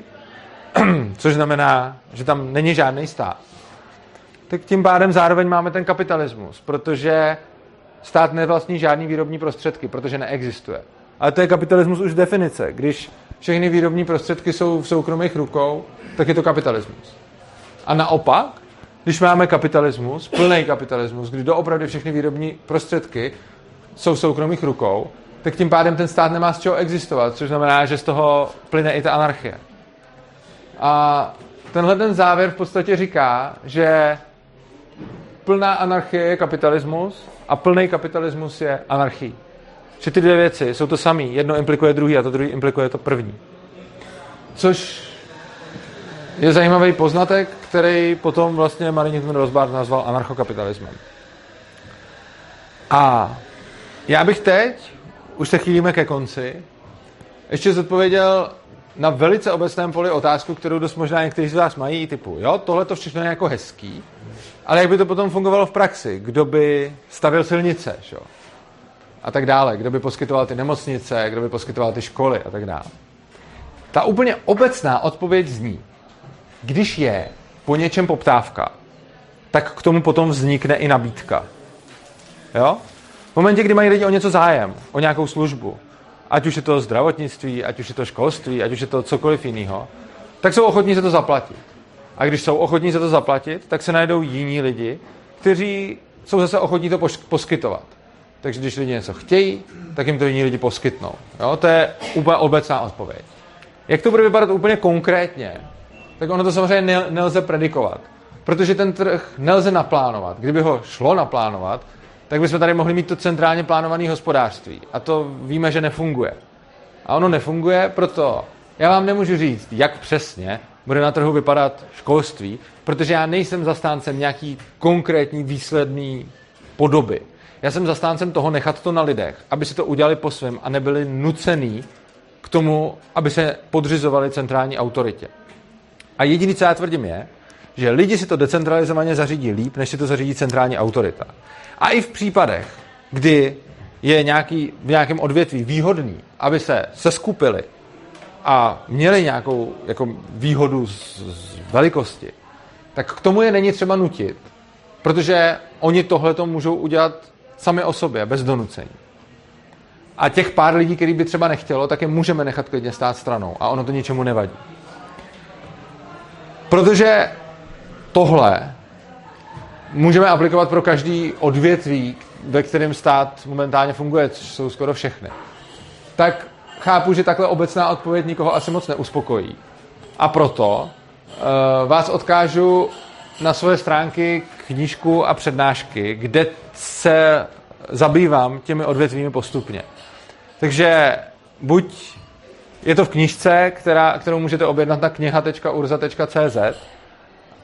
což znamená, že tam není žádný stát, tak tím pádem zároveň máme ten kapitalismus, protože stát nevlastní žádný výrobní prostředky, protože neexistuje. Ale to je kapitalismus už definice. Když všechny výrobní prostředky jsou v soukromých rukou, tak je to kapitalismus. A naopak, když máme kapitalismus, plný kapitalismus, kdy doopravdy všechny výrobní prostředky jsou v soukromých rukou, tak tím pádem ten stát nemá z čeho existovat, což znamená, že z toho plyne i ta anarchie. A tenhle ten závěr v podstatě říká, že plná anarchie je kapitalismus a plný kapitalismus je anarchie. Že ty dvě věci jsou to samé, jedno implikuje druhý a to druhý implikuje to první. Což je zajímavý poznatek, který potom vlastně Murray Rothbard nazval anarchokapitalismem. A já bych teď, už se chýlíme ke konci, ještě zodpověděl na velice obecném poli otázku, kterou dost možná někteří z vás mají, typu, jo, tohle to všechno je jako hezký, ale jak by to potom fungovalo v praxi? Kdo by stavěl silnice, jo? A tak dále. Kdo by poskytoval ty nemocnice, kdo by poskytoval ty školy a tak dále. Ta úplně obecná odpověď zní, když je po něčem poptávka, tak k tomu potom vznikne i nabídka. Jo? V momentě, kdy mají lidi o něco zájem, o nějakou službu, ať už je to zdravotnictví, ať už je to školství, ať už je to cokoliv jiného, tak jsou ochotní za to zaplatit. A když jsou ochotní za to zaplatit, tak se najdou jiní lidi, kteří jsou zase ochotní to poskytovat. Takže když lidi něco chtějí, tak jim to jiní lidi poskytnou. Jo? To je úplně obecná odpověď. Jak to bude vypadat úplně konkrétně, tak ono to samozřejmě nelze predikovat. Protože ten trh nelze naplánovat. Kdyby ho šlo naplánovat, tak bychom tady mohli mít to centrálně plánované hospodářství. A to víme, že nefunguje. A ono nefunguje, proto já vám nemůžu říct, jak přesně bude na trhu vypadat školství, protože já nejsem zastáncem nějaký konkrétní výsledný podoby. Já jsem zastáncem toho nechat to na lidech, aby si to udělali po svém a nebyli nucený k tomu, aby se podřizovali centrální autoritě. A jediný, co já tvrdím, je, že lidi si to decentralizovaně zařídí líp, než si to zařídí centrální autorita. A i v případech, kdy je v nějakém odvětví výhodný, aby se seskupili a měli nějakou jako výhodu z velikosti, tak k tomu je není třeba nutit, protože oni tohleto můžou udělat sami o sobě, bez donucení. A těch pár lidí, který by třeba nechtělo, tak je můžeme nechat klidně stát stranou a ono to ničemu nevadí. Protože tohle můžeme aplikovat pro každý odvětví, ve kterém stát momentálně funguje, což jsou skoro všechny. Tak chápu, že takhle obecná odpověď nikoho asi moc neuspokojí. A proto vás odkážu na svoje stránky, knížku a přednášky, kde se zabývám těmi odvětvími postupně. Takže buď je to v knížce, kterou můžete objednat na kniha.urza.cz,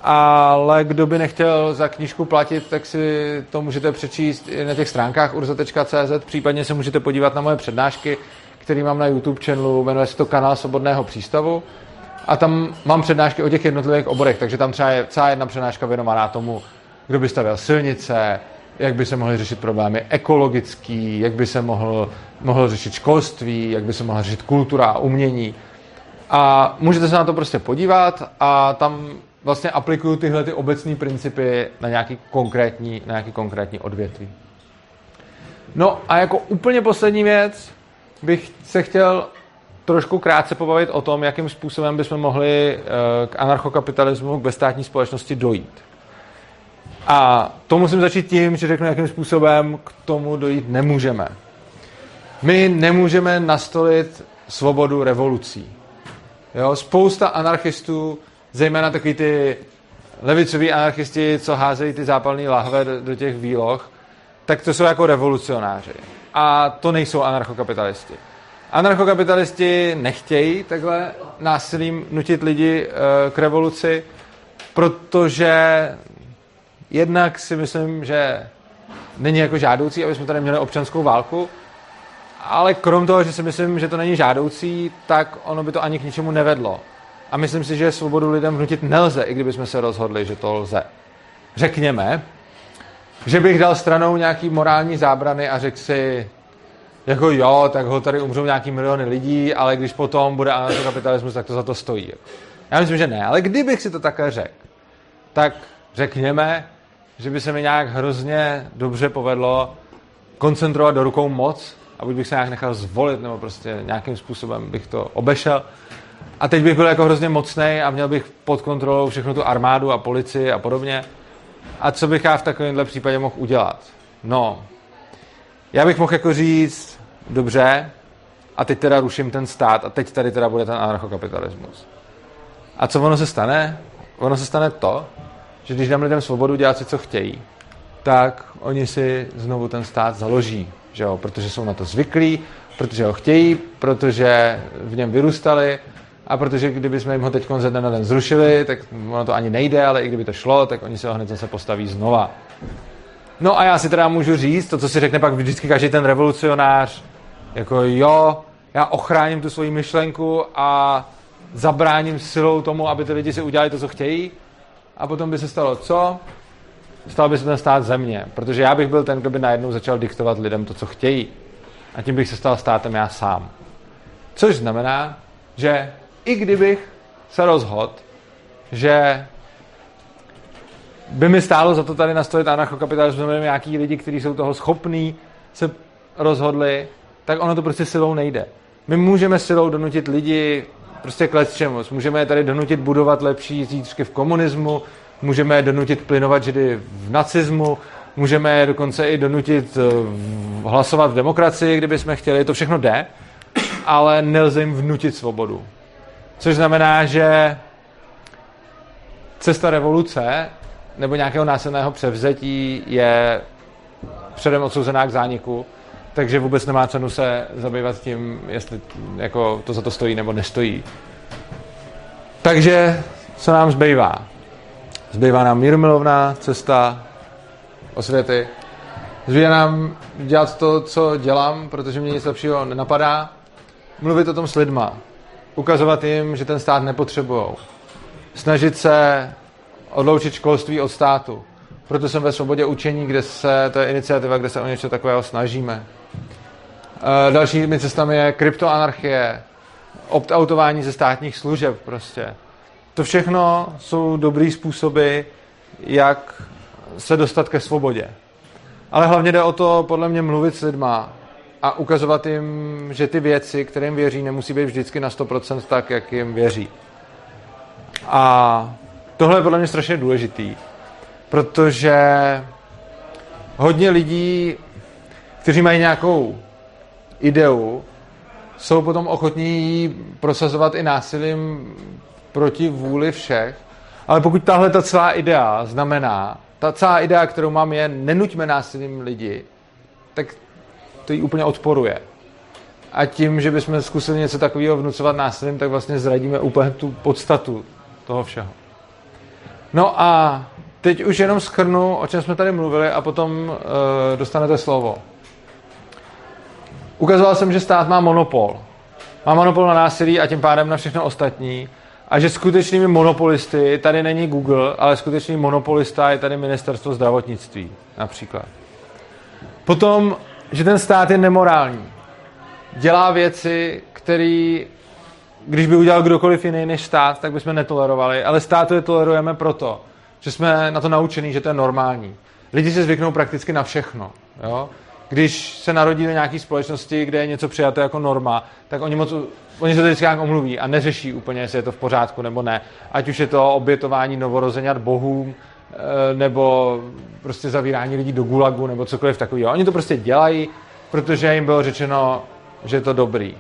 ale kdo by nechtěl za knížku platit, tak si to můžete přečíst i na těch stránkách urza.cz, případně se můžete podívat na moje přednášky, který mám na YouTube channelu, jmenuje se to kanál Svobodného přístavu a tam mám přednášky o těch jednotlivých oborech, takže tam třeba je celá jedna přednáška věnovaná tomu, kdo by stavěl silnice, jak by se mohly řešit problémy ekologický, jak by se mohlo řešit školství, jak by se mohla řešit kultura a umění. A můžete se na to prostě podívat a tam vlastně aplikuju tyhle ty obecné principy na nějaký konkrétní odvětví. No a jako úplně poslední věc bych se chtěl trošku krátce pobavit o tom, jakým způsobem bychom mohli k anarchokapitalismu, k bezstátní společnosti dojít. A to musím začít tím, že řeknu, jakým způsobem k tomu dojít nemůžeme. My nemůžeme nastolit svobodu revolucí. Jo? Spousta anarchistů, zejména takový ty levicoví anarchisti, co házejí ty zápalné lahve do těch výloh, tak to jsou jako revolucionáři. A to nejsou anarchokapitalisti. Anarchokapitalisti nechtějí takhle násilím nutit lidi k revoluci, protože jednak si myslím, že není jako žádoucí, aby jsme tady měli občanskou válku, ale krom toho, že si myslím, že to není žádoucí, tak ono by to ani k ničemu nevedlo. A myslím si, že svobodu lidem vnutit nelze, i kdybychom se rozhodli, že to lze. Řekněme, že bych dal stranou nějaký morální zábrany a řekl si, jako jo, tak ho tady umřou nějaký miliony lidí, ale když potom bude anarchokapitalismus, tak to za to stojí. Já myslím, že ne, ale kdybych si to také řekl, tak řekněme, že by se mi nějak hrozně dobře povedlo koncentrovat do rukou moc a buď bych se nějak nechal zvolit, nebo prostě nějakým způsobem bych to obešel. A teď bych byl jako hrozně mocnej a měl bych pod kontrolou všechnu tu armádu a policii a podobně. A co bych já v takovémhle případě mohl udělat? No, já bych mohl jako říct, dobře, a teď teda ruším ten stát a teď tady teda bude ten anarchokapitalismus. A co ono se stane? Ono se stane to, že když dám lidem svobodu dělat si, co chtějí, tak oni si znovu ten stát založí, že jo? Protože jsou na to zvyklí, protože ho chtějí, protože v něm vyrůstali a protože kdybychom jim ho teď ze dne na den zrušili, tak ono to ani nejde, ale i kdyby to šlo, tak oni se ho hned zase postaví znova. No a já si teda můžu říct, to, co si řekne pak vždycky každý ten revolucionář, jako jo, já ochráním tu svoji myšlenku a zabráním silou tomu, aby ty lidi si udělali to, co chtějí, a potom by se stalo co? Stal by se ten stát země, protože já bych byl ten, kdo by najednou začal diktovat lidem to, co chtějí. A tím bych se stal státem já sám. Což znamená, že i kdybych se rozhodl, že by mi stálo za to tady nastavit anarchokapitalismus, nebo nějaký lidi, kteří jsou toho schopní, se rozhodli, tak ono to prostě silou nejde. My můžeme silou donutit lidi prostě k lecčemu. Můžeme je tady donutit budovat lepší zítřky v komunismu, můžeme je donutit plynovat židy v nacismu, můžeme je dokonce i donutit hlasovat v demokracii, kdyby jsme chtěli, to všechno jde, ale nelze jim vnutit svobodu. Což znamená, že cesta revoluce nebo nějakého násilného převzetí je předem odsouzená k zániku, takže vůbec nemá cenu se zabývat tím, jestli jako to za to stojí nebo nestojí. Takže co nám zbývá? Zbývá nám mírumilovná cesta osvěty. Zbývá nám dělat to, co dělám, protože mě nic lepšího nenapadá. Mluvit o tom s lidma. Ukazovat jim, že ten stát nepotřebujou. Snažit se odloučit školství od státu. Proto jsem ve Svobodě učení, to je iniciativa, kde se o něco takového snažíme. Dalšími cestami je kryptoanarchie, opt-outování ze státních služeb prostě. To všechno jsou dobrý způsoby, jak se dostat ke svobodě. Ale hlavně jde o to, podle mě, mluvit s lidma a ukazovat jim, že ty věci, kterým věří, nemusí být vždycky na 100% tak, jak jim věří. A tohle je podle mě strašně důležitý, protože hodně lidí, kteří mají nějakou ideu, jsou potom ochotní ji prosazovat i násilím proti vůli všech, ale pokud tahle ta celá idea znamená, ta celá idea, kterou mám, je nenuťme násilím lidi, tak to jí úplně odporuje. A tím, že bychom zkusili něco takového vnucovat násilím, tak vlastně zradíme úplně tu podstatu toho všeho. No a teď už jenom shrnu, o čem jsme tady mluvili, a potom dostanete slovo. Ukazoval jsem, že stát má monopol. Má monopol na násilí a tím pádem na všechno ostatní. A že skutečnými monopolisty tady není Google, ale skutečný monopolista je tady Ministerstvo zdravotnictví například. Potom, že ten stát je nemorální. Dělá věci, které, když by udělal kdokoliv jiný než stát, tak bychom netolerovali. Ale státu je tolerujeme proto, že jsme na to naučení, že to je normální. Lidi si zvyknou prakticky na všechno. Jo? Když se narodí do nějaké společnosti, kde je něco přijato jako norma, tak oni se to vždycky nějak omluví a neřeší úplně, jestli je to v pořádku nebo ne. Ať už je to obětování novorozeňat bohům, nebo prostě zavírání lidí do gulagu, nebo cokoliv takového. Oni to prostě dělají, protože jim bylo řečeno, že je to dobrý.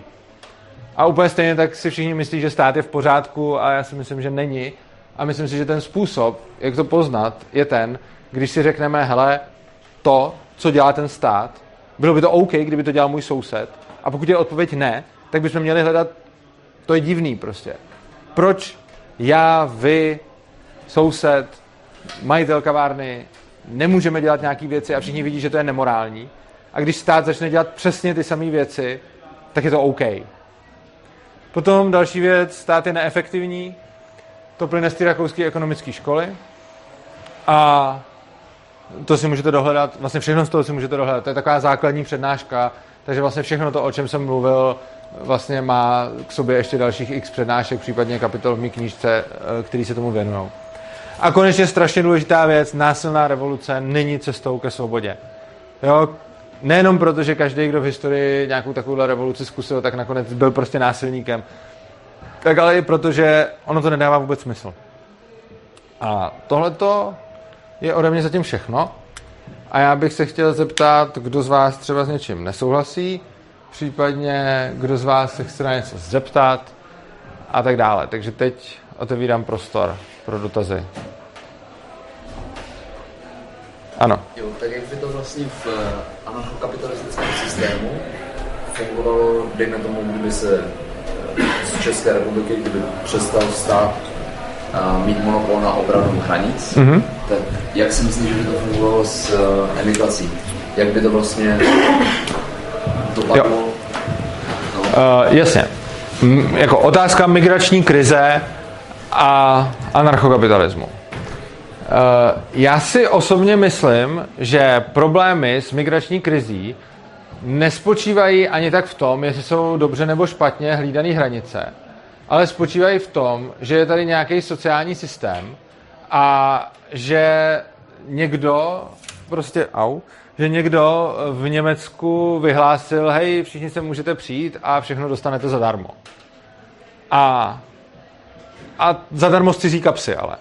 A úplně stejně tak si všichni myslí, že stát je v pořádku, a já si myslím, že není. A myslím si, že ten způsob, jak to poznat, je ten, když si řekneme, hele, to, co dělá ten stát, bylo by to OK, kdyby to dělal můj soused. A pokud je odpověď ne, tak bychom měli hledat, to je divný prostě. Proč já, vy, soused, majitel kavárny, nemůžeme dělat nějaké věci a všichni vidí, že to je nemorální. A když stát začne dělat přesně ty samé věci, tak je to OK. Potom další věc, stát je neefektivní. To plyne z té rakouské ekonomické školy a to si můžete dohledat, vlastně všechno z toho si můžete dohledat. To je taková základní přednáška, Takže vlastně všechno to, o čem jsem mluvil, vlastně má k sobě ještě dalších x přednášek, případně kapitol v mý knížce, který se tomu věnují. A konečně strašně důležitá věc, násilná revoluce není cestou ke svobodě. Jo? Nejenom proto, že každý, kdo v historii nějakou takovou revoluci zkusil, tak nakonec byl prostě násilníkem. Tak ale i proto, že ono to nedává vůbec smysl. A tohleto je ode mě zatím všechno. A já bych se chtěl zeptat, kdo z vás třeba s něčím nesouhlasí, případně kdo z vás se chce na něco zeptat a tak dále. Takže teď otevírám prostor pro dotazy. Ano. Jo, tak jak by to vlastně v anarchokapitalistickém systému fungovalo, dejme tomu, kdyby se z České republiky, kdyby přestal stát mít monopol na obranu hranic, mm-hmm. tak jak si myslíš, že by to fungovalo s emigrací? Jak by to vlastně dopadlo? No. Jasně. Jako otázka migrační krize a anarchokapitalismu. Já si osobně myslím, že problémy s migrační krizí nespočívají ani tak v tom, jestli jsou dobře nebo špatně hlídané hranice, ale spočívají v tom, že je tady nějaký sociální systém a že někdo v Německu vyhlásil, hej, všichni se můžete přijít a všechno dostanete zadarmo. A zadarmo z cizí kapsy, ale.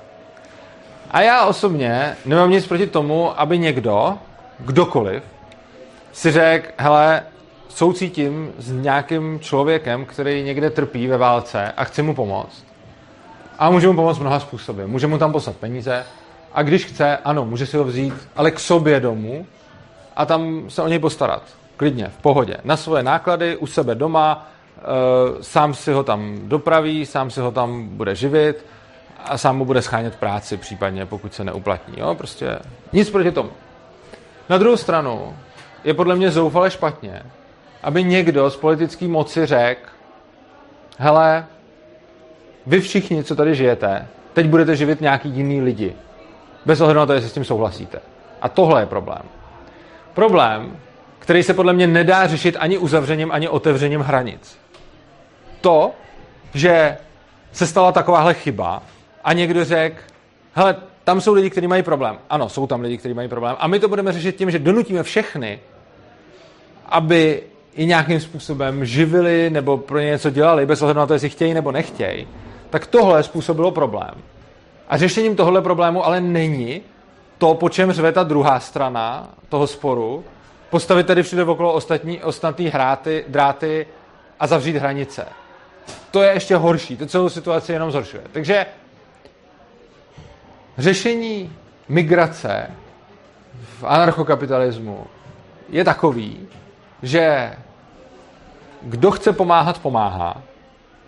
A já osobně nemám nic proti tomu, aby někdo, kdokoliv, si řekl, hele, soucítím s nějakým člověkem, který někde trpí ve válce a chci mu pomoct. A může mu pomoct mnoha způsoby. Může mu tam poslat peníze a když chce, ano, může si ho vzít, ale k sobě domů a tam se o něj postarat. Klidně, v pohodě. Na svoje náklady, u sebe doma, sám si ho tam dopraví, sám si ho tam bude živit a sám mu bude schánět práci případně, pokud se neuplatní. Jo? Prostě nic proti tomu. Na druhou stranu je podle mě zoufale špatně, aby někdo z politické moci řekl, hele, vy všichni, co tady žijete, teď budete živit nějaký jiný lidi. Bez ohledu na to, jestli s tím souhlasíte. A tohle je problém. Problém, který se podle mě nedá řešit ani uzavřením, ani otevřením hranic. To, že se stala takováhle chyba a někdo řekl, hele, tam jsou lidi, kteří mají problém. Ano, jsou tam lidi, kteří mají problém. A my to budeme řešit tím, že donutíme všechny, aby i nějakým způsobem živili nebo pro něco dělali, bez ohledu na to, jestli chtějí nebo nechtějí, tak tohle způsobilo problém. A řešením tohohle problému ale není to, po čem řve ta druhá strana toho sporu, postavit tady všude okolo ostatní dráty a zavřít hranice. To je ještě horší, to celou situaci jenom zhoršuje. Takže řešení migrace v anarchokapitalismu je takový, že kdo chce pomáhat, pomáhá.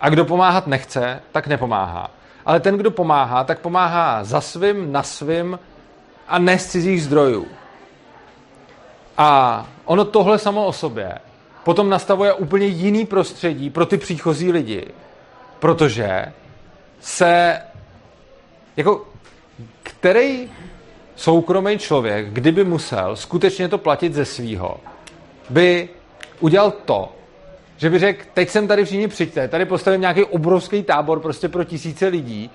A kdo pomáhat nechce, tak nepomáhá. Ale ten, kdo pomáhá, tak pomáhá za svým, na svým a ne z cizích zdrojů. A ono tohle samo o sobě potom nastavuje úplně jiný prostředí pro ty příchozí lidi. Protože se jako který soukromý člověk, kdyby musel skutečně to platit ze svýho, by udělal to, že by řekl, teď jsem tady všichni přijďte, tady postavím nějaký obrovský tábor prostě pro tisíce lidí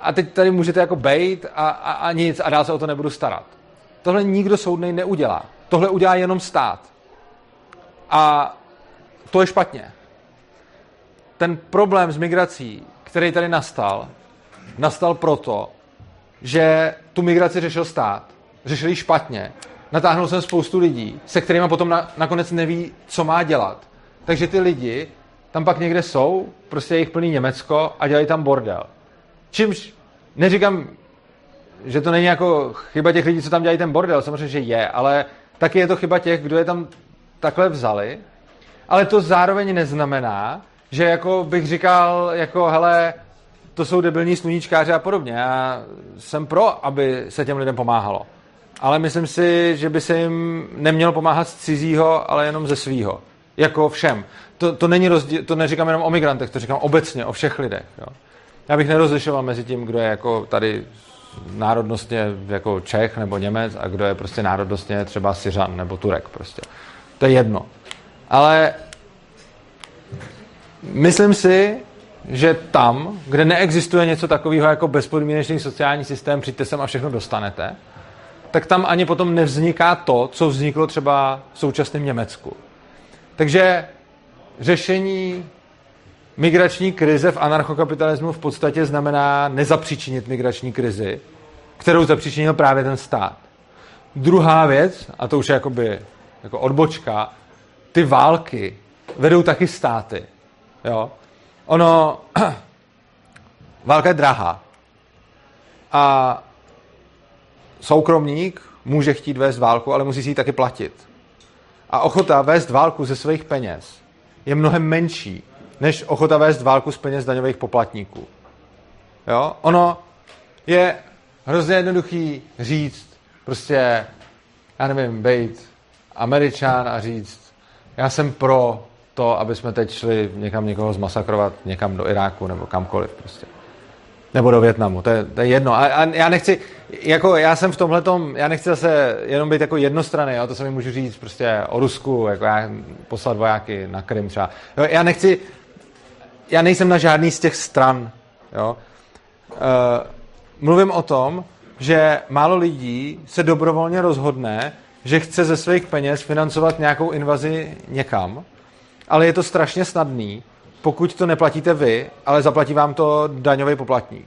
a teď tady můžete jako bejt a nic a dál se o to nebudu starat. Tohle nikdo soudnej neudělá. Tohle udělá jenom stát. A to je špatně. Ten problém s migrací, který tady nastal proto, že tu migraci řešil stát. Řešil ji špatně. Natáhnul jsem spoustu lidí, se kterými potom nakonec neví, co má dělat. Takže ty lidi tam pak někde jsou, prostě jejich plný Německo a dělají tam bordel. Čímž neříkám, že to není jako chyba těch lidí, co tam dělají ten bordel, samozřejmě, že je, ale taky je to chyba těch, kdo je tam takhle vzali. Ale to zároveň neznamená, že jako bych říkal, jako hele, to jsou debilní sluníčkáři a podobně. Já jsem pro, aby se těm lidem pomáhalo. Ale myslím si, že by se jim nemělo pomáhat z cizího, ale jenom ze svýho. Jako všem. To není rozdíl, to neříkám jenom o migrantech, to říkám obecně, o všech lidech. Jo. Já bych nerozlišoval mezi tím, kdo je jako tady národnostně jako Čech nebo Němec a kdo je prostě národnostně třeba Syřan nebo Turek prostě. To je jedno. ale myslím si, že tam, kde neexistuje něco takového jako bezpodmínečný sociální systém, přijďte sem a všechno dostanete, tak tam ani potom nevzniká to, co vzniklo třeba v současném Německu. Takže řešení migrační krize v anarchokapitalismu v podstatě znamená nezapříčinit migrační krizi, kterou zapříčinil právě ten stát. Druhá věc, a to už je jako odbočka, ty války vedou taky státy. Jo? Válka je drahá. A soukromník může chtít vést válku, ale musí si ji taky platit. A ochota vést válku ze svých peněz je mnohem menší, než ochota vést válku z peněz daňových poplatníků. Jo? Ono je hrozně jednoduchý říct, prostě, já nevím, bejt Američan a říct, já jsem pro to, aby jsme teď šli někam někoho zmasakrovat, někam do Iráku nebo kamkoliv prostě. Nebo do Vietnamu, to je jedno. A já nechci, jako já jsem v tomhletom, já nechci zase jenom být jako jednostranný, jo? To se mi můžu říct prostě o Rusku, jako já poslat vojáky na Krym třeba. Jo, já nejsem na žádný z těch stran, jo. Mluvím o tom, že málo lidí se dobrovolně rozhodne, že chce ze svých peněz financovat nějakou invazi někam, ale je to strašně snadný, pokud to neplatíte vy, ale zaplatí vám to daňový poplatník.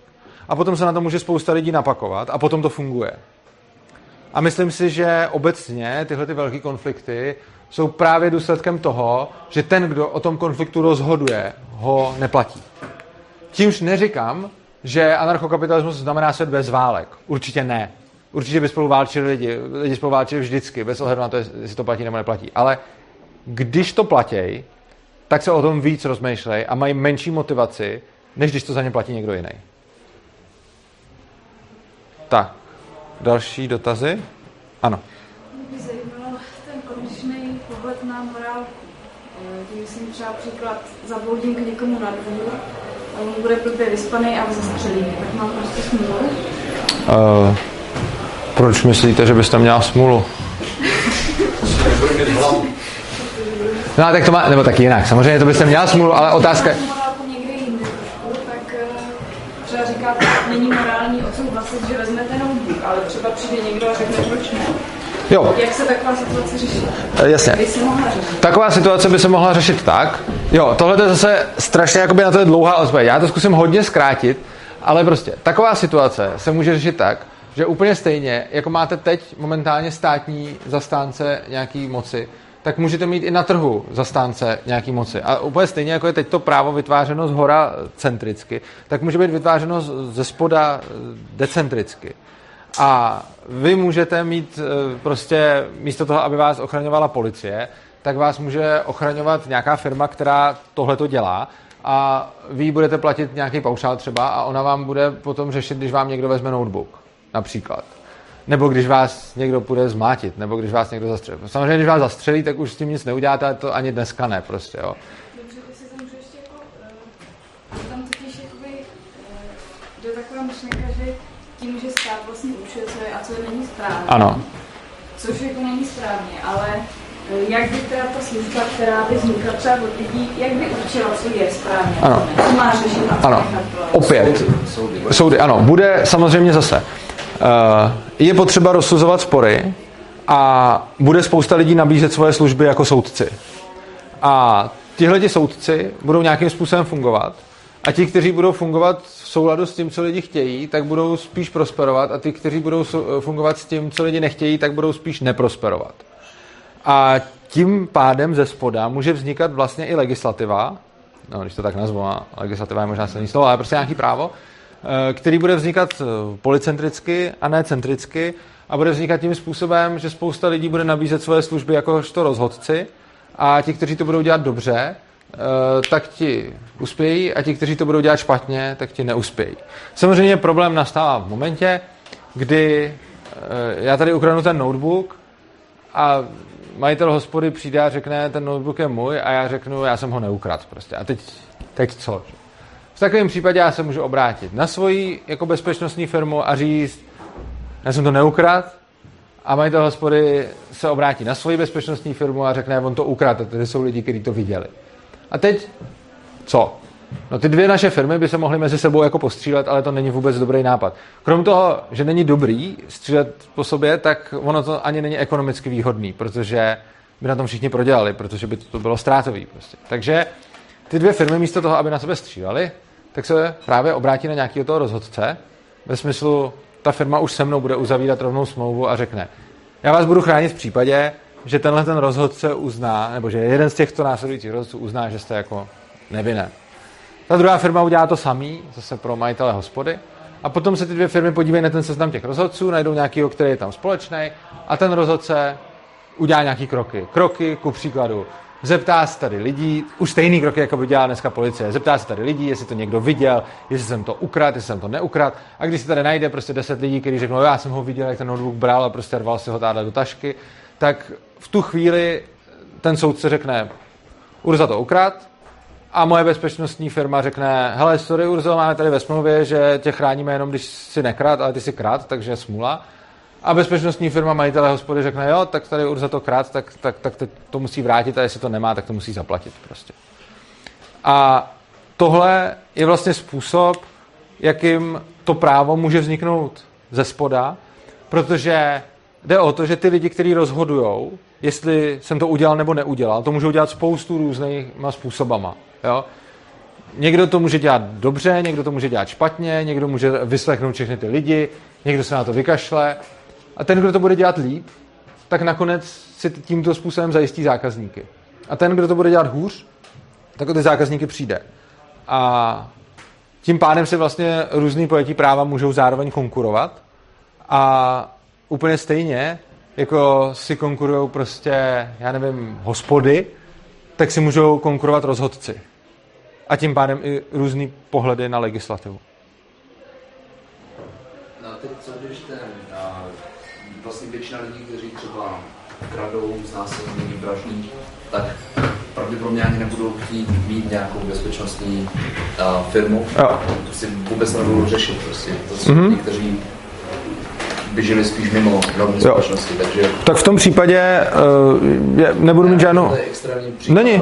A potom se na to může spousta lidí napakovat a potom to funguje. A myslím si, že obecně tyhle ty velké konflikty jsou právě důsledkem toho, že ten, kdo o tom konfliktu rozhoduje, ho neplatí. Tím už neříkám, že anarchokapitalismus znamená svět bez válek. Určitě ne. Určitě by spolu válčili lidi spolu válčili vždycky, bez ohledu na to, jestli to platí nebo neplatí. Ale když to platí, tak se o tom víc rozmýšlej a mají menší motivaci, než když to za ně platí někdo jiný. Tak, další dotazy? Ano. Mě zajímalo ten konečný pohled na morálku. Když jsem třeba příklad zabloudím k někomu na dvůr a on bude blbě vyspaný a zastřelí, tak mám prostě smůlu? Proč myslíte, že byste měla smůlu? No tak to má, nebo taky jinak, samozřejmě to byste měla smůlu, ale otázka... Morálku někde jinde, tak třeba říká, není morální odsouhlasit, že vezmete notebook, ale třeba přijde někdo a řekne, proč ne? Jo. Jak se taková situace řeší? Jasně. By se mohla řešit? Taková situace by se mohla řešit tak. Jo, tohle je zase strašně, jakoby na to je dlouhá odpověď. Já to zkusím hodně zkrátit, ale prostě taková situace se může řešit tak, že úplně stejně, jako máte teď momentálně státní zastánce nějaký moci, tak můžete mít i na trhu zastánce nějaký moci. A úplně stejně, jako je teď to právo vytvářeno zhora centricky, tak může být vytvářeno ze spoda decentricky. A vy můžete mít prostě místo toho, aby vás ochraňovala policie, tak vás může ochraňovat nějaká firma, která tohleto dělá a vy budete platit nějaký paušál třeba a ona vám bude potom řešit, když vám někdo vezme notebook například. Nebo když vás někdo půjde zmátit, nebo když vás někdo zastřelí. Samozřejmě, když vás zastřelí, tak už s tím nic neuděláte, ale to ani dneska ne, prostě, jo. Dobře, jestli se můžu ještě tam totiž jde taková myšlenka, že tím, že stát vlastně určuje, co je a co je není správně. Ano. Což jako není správně, ale jak by teda ta služba, která by vznikla třeba od lidí, jak by určila, co je správně? Ano. Co má řešit a co nechat pro... Opět. Soudy, ano. Bude samozřejmě zase. Je potřeba rozsuzovat spory a bude spousta lidí nabízet svoje služby jako soudci. A tihleti soudci budou nějakým způsobem fungovat a ti, kteří budou fungovat v souladu s tím, co lidi chtějí, tak budou spíš prosperovat a ti, kteří budou fungovat s tím, co lidi nechtějí, tak budou spíš neprosperovat. A tím pádem ze spoda může vznikat vlastně i legislativa, no, když to tak nazvu, legislativa je možná silný slovo, ale prostě nějaký právo, který bude vznikat policentricky a ne centricky a bude vznikat tím způsobem, že spousta lidí bude nabízet svoje služby jakožto rozhodci a ti, kteří to budou dělat dobře, tak ti uspějí a ti, kteří to budou dělat špatně, tak ti neuspějí. Samozřejmě problém nastává v momentě, kdy já tady ukradnu ten notebook a majitel hospody přijde a řekne, ten notebook je můj a já řeknu, já jsem ho neukradl prostě. A teď co? V takovém případě já se můžu obrátit na svoji jako bezpečnostní firmu a říct, já jsem to neukradl A majitel hospody se obrátí na svoji bezpečnostní firmu a řekne, on to ukradl, tady jsou lidi, kteří to viděli. A teď co? No ty dvě naše firmy by se mohly mezi sebou jako postřílet, ale to není vůbec dobrý nápad. Krom toho, že není dobrý střílet po sobě, tak ono to ani není ekonomicky výhodný, protože by na tom všichni prodělali, protože by to bylo ztrátový prostě. Takže ty dvě firmy místo toho, aby na sebe střílely, tak se právě obrátí na nějakého toho rozhodce. Ve smyslu, ta firma už se mnou bude uzavírat rovnou smlouvu a řekne, já vás budu chránit v případě, že tenhle ten rozhodce uzná, nebo že jeden z těchto následujících rozhodců uzná, že jste jako nevinné. Ta druhá firma udělá to samý, zase pro majitele hospody, a potom se ty dvě firmy podívají na ten seznam těch rozhodců, najdou nějakýho, který je tam společný, a ten rozhodce udělá nějaký kroky. Kroky, ku příkladu, zeptá se tady lidí, už stejný kroky, jako by dělala dneska policie, zeptá se tady lidí, jestli to někdo viděl, jestli jsem to ukradl, jestli jsem to neukradl, a když se tady najde prostě 10 lidí, kteří řeknou, já jsem ho viděl, jak ten notebook bral a prostě rval si ho táhle do tašky, tak v tu chvíli ten soudce řekne, Urza to ukradl, a moje bezpečnostní firma řekne, hele, sorry Urzo, máme tady ve smlouvě, že tě chráníme jenom, když si nekrát, ale ty si krát, takže smůla. A bezpečnostní firma majitele hospody řekne, jo, tak tady Urza to krát, tak to musí vrátit, a jestli to nemá, tak to musí zaplatit prostě. A tohle je vlastně způsob, jakým to právo může vzniknout ze spoda, protože jde o to, že ty lidi, kteří rozhodujou, jestli jsem to udělal nebo neudělal, to můžou dělat spoustu různýma způsobama. Jo? Někdo to může dělat dobře, někdo to může dělat špatně, někdo může vyslechnout všechny ty lidi, někdo se na to vykašle. A ten, kdo to bude dělat líp, tak nakonec si tímto způsobem zajistí zákazníky. A ten, kdo to bude dělat hůř, tak o ty zákazníky přijde. A tím pádem se vlastně různý pojetí práva můžou zároveň konkurovat. A úplně stejně, jako si konkurujou prostě, já nevím, hospody, tak si můžou konkurovat rozhodci. A tím pádem i různý pohledy na legislativu. No a teď co když vlastně většina lidí, kteří třeba kradou, znásilní, vraždí, tak pravděpodobně ani nebudou chtít mít nějakou bezpečnostní firmu. To si vůbec nebudou řešit prostě. To jsou někteří by žili spíš mimo normy společnosti, takže... Tak v tom případě nebudu mít žádnou... To je extrémní příklad. Není.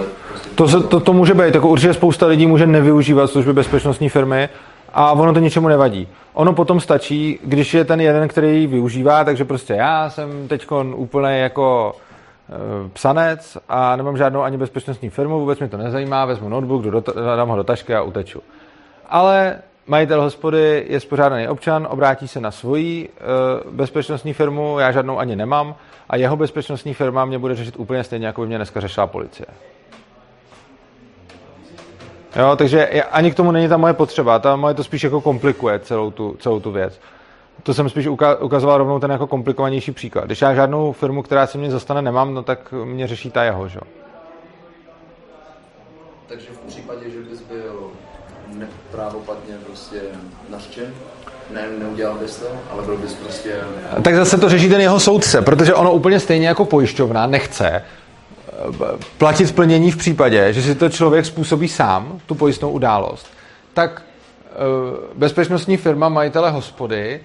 To může být. Jako určitě spousta lidí může nevyužívat služby bezpečnostní firmy a ono to ničemu nevadí. Ono potom stačí, když je ten jeden, který ji využívá, takže prostě já jsem teďkon úplně jako psanec a nemám žádnou ani bezpečnostní firmu, vůbec mě to nezajímá, vezmu notebook, dám ho do tašky a uteču. Ale... Majitel hospody je spořádaný občan, obrátí se na svoji bezpečnostní firmu, já žádnou ani nemám, a jeho bezpečnostní firma mě bude řešit úplně stejně, jako by mě dneska řešila policie. Jo, takže ani k tomu není ta moje potřeba, ta moje to spíš jako komplikuje celou tu věc. To jsem spíš ukazoval rovnou ten jako komplikovanější příklad. Když já žádnou firmu, která se mě zastane, nemám, no tak mě řeší ta jeho, že? Takže v případě, že bys byl... právoplatně prostě naštěn. Ne, neudělal bys to, ale byl bys prostě... Tak zase to řeší ten jeho soudce, protože ono úplně stejně jako pojišťovna nechce platit plnění v případě, že si to člověk způsobí sám, tu pojistnou událost. Tak bezpečnostní firma majitele hospody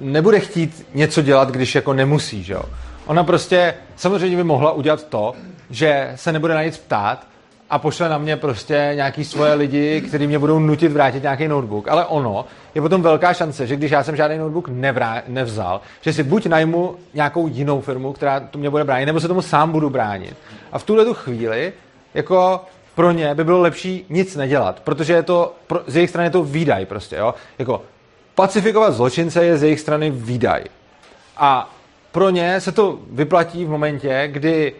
nebude chtít něco dělat, když jako nemusí, že jo. Ona prostě samozřejmě by mohla udělat to, že se nebude na nic ptát, a pošle na mě prostě nějaký svoje lidi, kteří mě budou nutit vrátit nějaký notebook. Ale ono je potom velká šance, že když já jsem žádný notebook nevzal, že si buď najmu nějakou jinou firmu, která to mě bude bránit, nebo se tomu sám budu bránit. A v tuhle chvíli jako pro ně by bylo lepší nic nedělat, protože je to, z jejich strany je to výdaj prostě. Jo? Jako pacifikovat zločince je z jejich strany výdaj. A pro ně se to vyplatí v momentě, kdy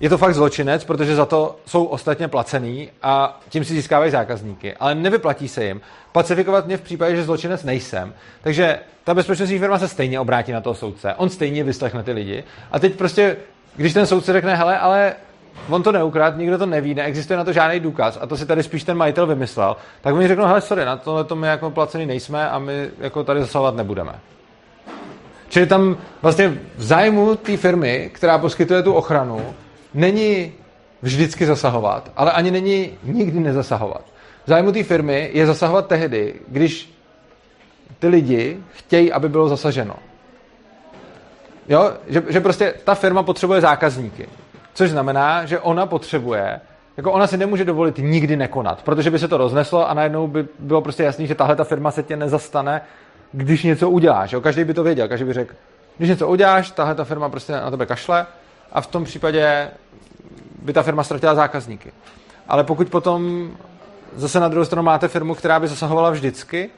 je to fakt zločinec, protože za to jsou ostatně placený a tím si získávají zákazníky. Ale nevyplatí se jim pacifikovat mě v případě, že zločinec nejsem. Takže ta bezpečnostní firma se stejně obrátí na toho soudce. On stejně vyslechne ty lidi. A teď prostě, když ten soudce řekne, hele, ale on to neukradl, nikdo to neví, neexistuje na to žádný důkaz a to si tady spíš ten majitel vymyslel, tak mi řeknou, hele, sorry, na tohle to my jako placený nejsme a my jako tady zasahovat nebudeme. Čili tam vlastně v zájmu té firmy, která poskytuje tu ochranu, není vždycky zasahovat, ale ani není nikdy nezasahovat. Zájmu té firmy je zasahovat tehdy, když ty lidi chtějí, aby bylo zasaženo. Jo? Že prostě ta firma potřebuje zákazníky. Což znamená, že ona potřebuje, jako ona si nemůže dovolit nikdy nekonat, protože by se to rozneslo a najednou by bylo prostě jasný, že tahle ta firma se tě nezastane, když něco uděláš. Jo? Každý by to věděl, každý by řekl, když něco uděláš, tahle ta firma prostě na tebe kašle a v tom případě by ta firma ztratila zákazníky. Ale pokud potom zase na druhou stranu máte firmu, která by zasahovala vždycky,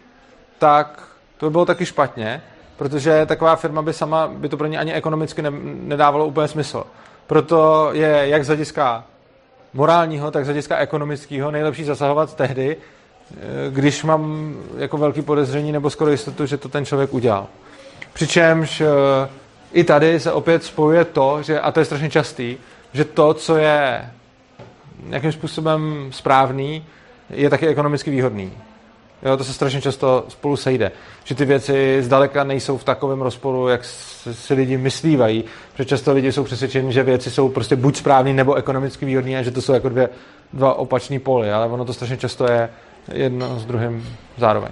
tak to by bylo taky špatně, protože taková firma by sama, by to pro ně ani ekonomicky nedávalo úplně smysl. Proto je jak z hlediska morálního, tak z hlediska ekonomického nejlepší zasahovat tehdy, když mám jako velký podezření nebo skoro jistotu, že to ten člověk udělal. Přičemž i tady se opět spojuje to, že, a to je strašně častý, že to, co je nějakým způsobem správný, je taky ekonomicky výhodný. Jo, to se strašně často spolu sejde. Že ty věci zdaleka nejsou v takovém rozporu, jak si lidi myslívají. Protože často lidi jsou přesvědčeni, že věci jsou prostě buď správný nebo ekonomicky výhodný a že to jsou jako dva opačný poly. Ale ono to strašně často je jedno s druhým zároveň.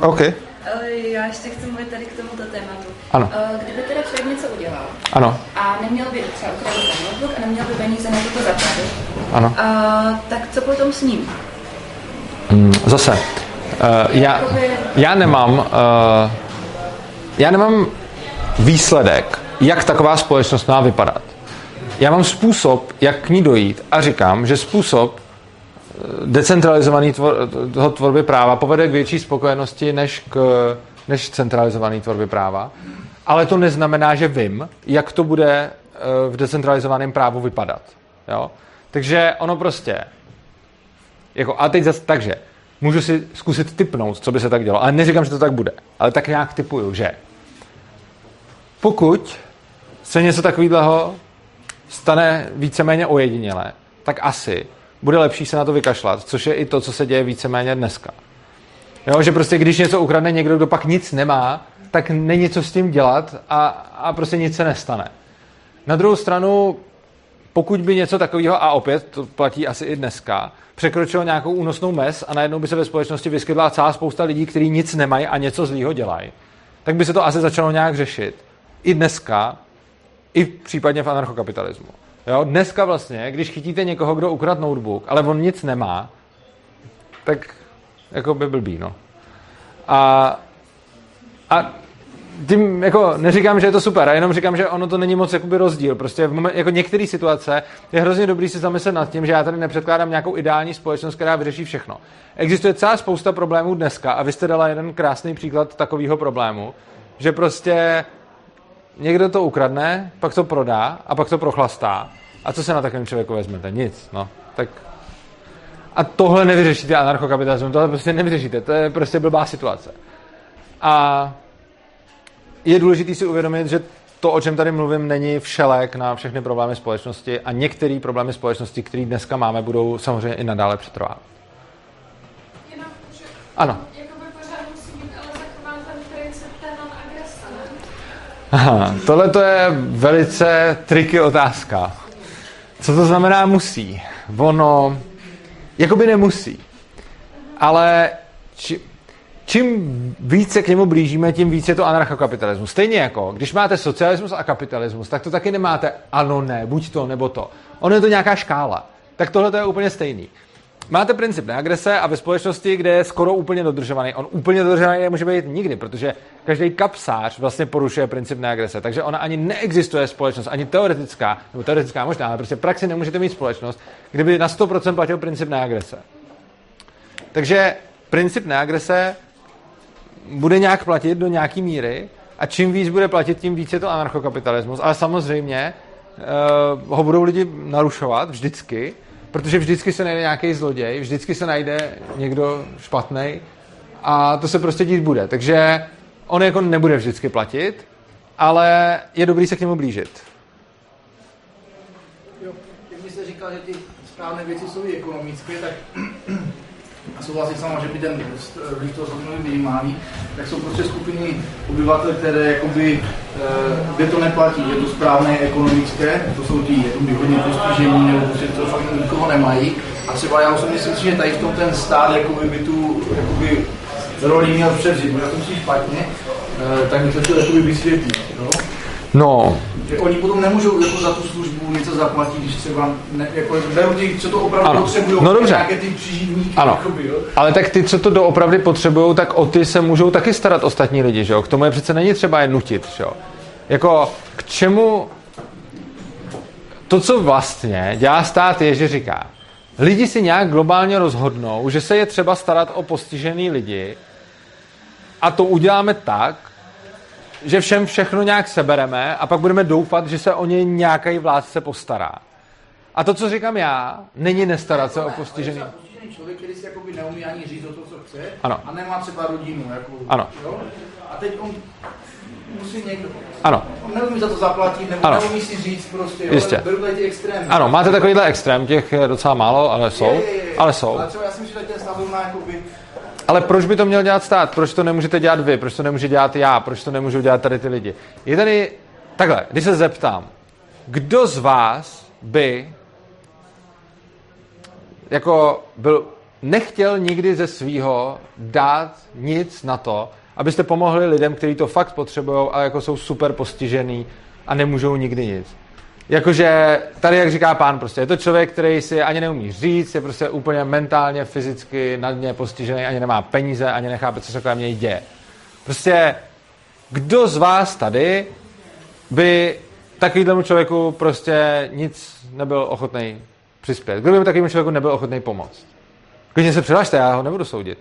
Okay. Já ještě chci mluvit tady k tomuto tématu. Ano. Kdyby teda člověk něco udělal, ano, a neměl by třeba ukradl ten notebook a neměl by peníze na toto zaplatit, ano, tak co potom s ním? Zase, já nemám výsledek, jak taková společnost má vypadat. Já mám způsob, jak k ní dojít a říkám, že způsob decentralizovaný tvorby práva povede k větší spokojenosti než centralizovaný tvorby práva. Ale to neznamená, že vím, jak to bude v decentralizovaném právu vypadat. Jo? Takže ono prostě... Jako, a teď zase takže můžu si zkusit tipnout, co by se tak dělo. Ale neříkám, že to tak bude. Ale tak nějak tipuju, že pokud se něco takového stane víceméně ojedinělé, tak asi bude lepší se na to vykašlat, což je i to, co se děje víceméně dneska. Jo, že prostě když něco ukradne někdo, kdo pak nic nemá, tak není co s tím dělat a prostě nic se nestane. Na druhou stranu, pokud by něco takového, a opět to platí asi i dneska, překročilo nějakou únosnou mez a najednou by se ve společnosti vyskytla celá spousta lidí, kteří nic nemají a něco zlýho dělají, tak by se to asi začalo nějak řešit. I dneska, i případně v anarchokapitalismu. Jo, dneska vlastně, když chytíte někoho, kdo ukradl notebook, ale on nic nemá, tak jako by blbý, no. A tím jako neříkám, že je to super, a jenom říkám, že ono to není moc jakoby rozdíl. Prostě v moment, jako některé situace je hrozně dobrý si zamyslet nad tím, že já tady nepředkládám nějakou ideální společnost, která vyřeší všechno. Existuje celá spousta problémů dneska a vy jste dala jeden krásný příklad takového problému, že prostě někdo to ukradne, pak to prodá a pak to prochlastá. A co se na takovém člověku vezmete? Nic, no. Tak... A tohle nevyřešíte anarchokapitalismem, tohle prostě nevyřešíte, to je prostě blbá situace. A je důležité si uvědomit, že to, o čem tady mluvím, není všelek na všechny problémy společnosti a některé problémy společnosti, které dneska máme, budou samozřejmě i nadále přetrvávat. Ano. Aha, tohle to je velice triky otázka. Co to znamená musí? Ono, jakoby nemusí. Ale čím více k němu blížíme, tím více je to anarchokapitalismus. Stejně jako, když máte socialismus a kapitalismus, tak to taky nemáte ano, ne, buď to, nebo to. Ono je to nějaká škála. Tak tohle to je úplně stejný. Máte princip neagrese a ve společnosti, kde je skoro úplně dodržovaný. On úplně dodržovaný nemůže být nikdy, protože každý kapsář vlastně porušuje princip neagrese. Takže ona ani neexistuje společnost, ani teoretická, nebo teoretická možná, ale prostě v praxi nemůžete mít společnost, kde by na 100% platil princip neagrese. Takže princip neagrese bude nějak platit do nějaký míry a čím víc bude platit, tím víc je to anarchokapitalismus. Ale samozřejmě ho budou lidi narušovat vždycky, protože vždycky se najde nějaký zloděj, vždycky se najde někdo špatnej a to se prostě dít bude. Takže on jako nebude vždycky platit, ale je dobrý se k němu blížit. Jo, když jste říkal, že ty správné věci jsou i ekonomické, tak a souhlasím sama, že by ten vliv toho samozřejmě minimální, tak jsou prostě skupiny obyvatel, které jakoby, kde to neplatí, je to správné ekonomické, to jsou ty hodně postižení, nebo prostě to fakt nikoho nemají. A třeba já osobně si myslím, že tady v tom ten stát jakoby, by tu jakoby, roli měl převzít, já to myslím špatně, tak mi to chtěl jakoby vysvětlit, jo? No. Že oni potom nemůžou jako za tu službu něco zaplatit, když třeba ne, jako ti, co to opravdu potřebují, no nějaké ty příživníky. Ano. Jakoby, jo? Ale tak ty, co to doopravdy potřebují, tak o ty se můžou taky starat ostatní lidi, že jo? K tomu je přece není třeba je nutit, že jo? Jako k čemu... To, co vlastně dělá stát, je, že říká, lidi si nějak globálně rozhodnou, že se je třeba starat o postižený lidi a to uděláme tak, že všem všechno nějak sebereme a pak budeme doufat, že se o něj nějaký vládce postará. A to, co říkám já, není nestarat se o postižený. Ale postižený člověk, který si jakoby neumí ani říct o to, co chce, ano. A nemá třeba rodinu. Jako, ano. Jo? A teď on... musí někdo. Ano. On neumí za to zaplatit, nebo neumí si říct prostě, jo, beru tady ty extrémy. Ano, máte takovýhle extrém, těch je docela málo, ale jsou. Ale jsou. Ale třeba já si myslím, že ten stav má jakoby... Ale proč by to měl dělat stát? Proč to nemůžete dělat vy? Proč to nemůžu dělat já? Proč to nemůžu dělat tady ty lidi? Je tady... Takhle, když se zeptám, kdo z vás by jako byl... nechtěl nikdy ze svýho dát nic na to, abyste pomohli lidem, kteří to fakt potřebují a jako jsou super postižený a nemůžou nikdy nic. Jakože tady, jak říká pán, prostě je to člověk, který si ani neumí říct, je prostě úplně mentálně, fyzicky na dně postižený, ani nemá peníze, ani nechápe, co se kolem něj děje. Prostě kdo z vás tady by takovýhlemu člověku prostě nic nebyl ochotný přispět? Kdo by takovému člověku nebyl ochotný pomoct? Klidně se přihlašte, já ho nebudu soudit.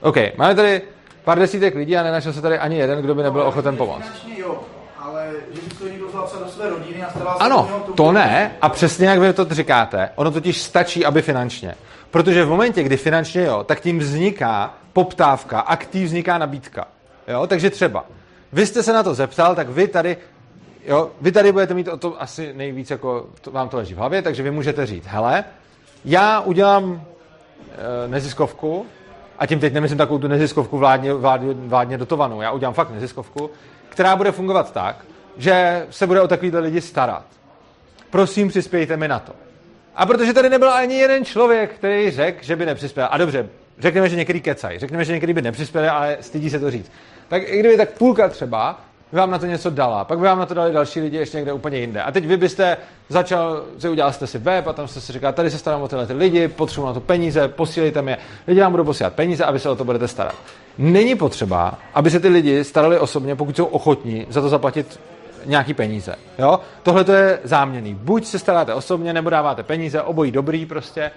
OK, máme tady pár desítek lidí a nenašel se tady ani jeden, kdo by nebyl ochoten pomoct. Jo, ale že by to někdo zapsal do své rodiny a staral se o něho, to ne, a přesně jak vy to říkáte, ono totiž stačí, aby finančně. Protože v momentě, kdy finančně jo, tak tím vzniká poptávka, aktiv vzniká nabídka. Jo, takže třeba, vy jste se na to zeptal, tak vy tady, jo, vy tady budete mít o tom asi nejvíc, jako to, vám to leží v hlavě, takže vy můžete říct, hele, já udělám neziskovku, a tím teď nemyslím takovou tu neziskovku vládně dotovanou. Já udělám fakt neziskovku, která bude fungovat tak, že se bude o takovýhle lidi starat. Prosím, přispějte mi na to. A protože tady nebyl ani jeden člověk, který řekl, že by nepřispěl. A dobře, řekneme, že některý kecají. Řekneme, že některý by nepřispěli, ale stydí se to říct. Tak i kdyby tak půlka třeba by vám na to něco dala, pak by vám na to dali další lidi ještě někde úplně jinde. A teď vy byste začal, že udělal jste si web a tam jste si říkal, tady se starám o tyhle ty lidi, potřebuji na to peníze, posílejte mi je. Lidi vám budou posílat peníze a vy se o to budete starat. Není potřeba, aby se ty lidi starali osobně, pokud jsou ochotní za to zaplatit nějaký peníze. Jo? Tohle to je záměnný. Buď se staráte osobně, nebo dáváte peníze, obojí dobrý prostě.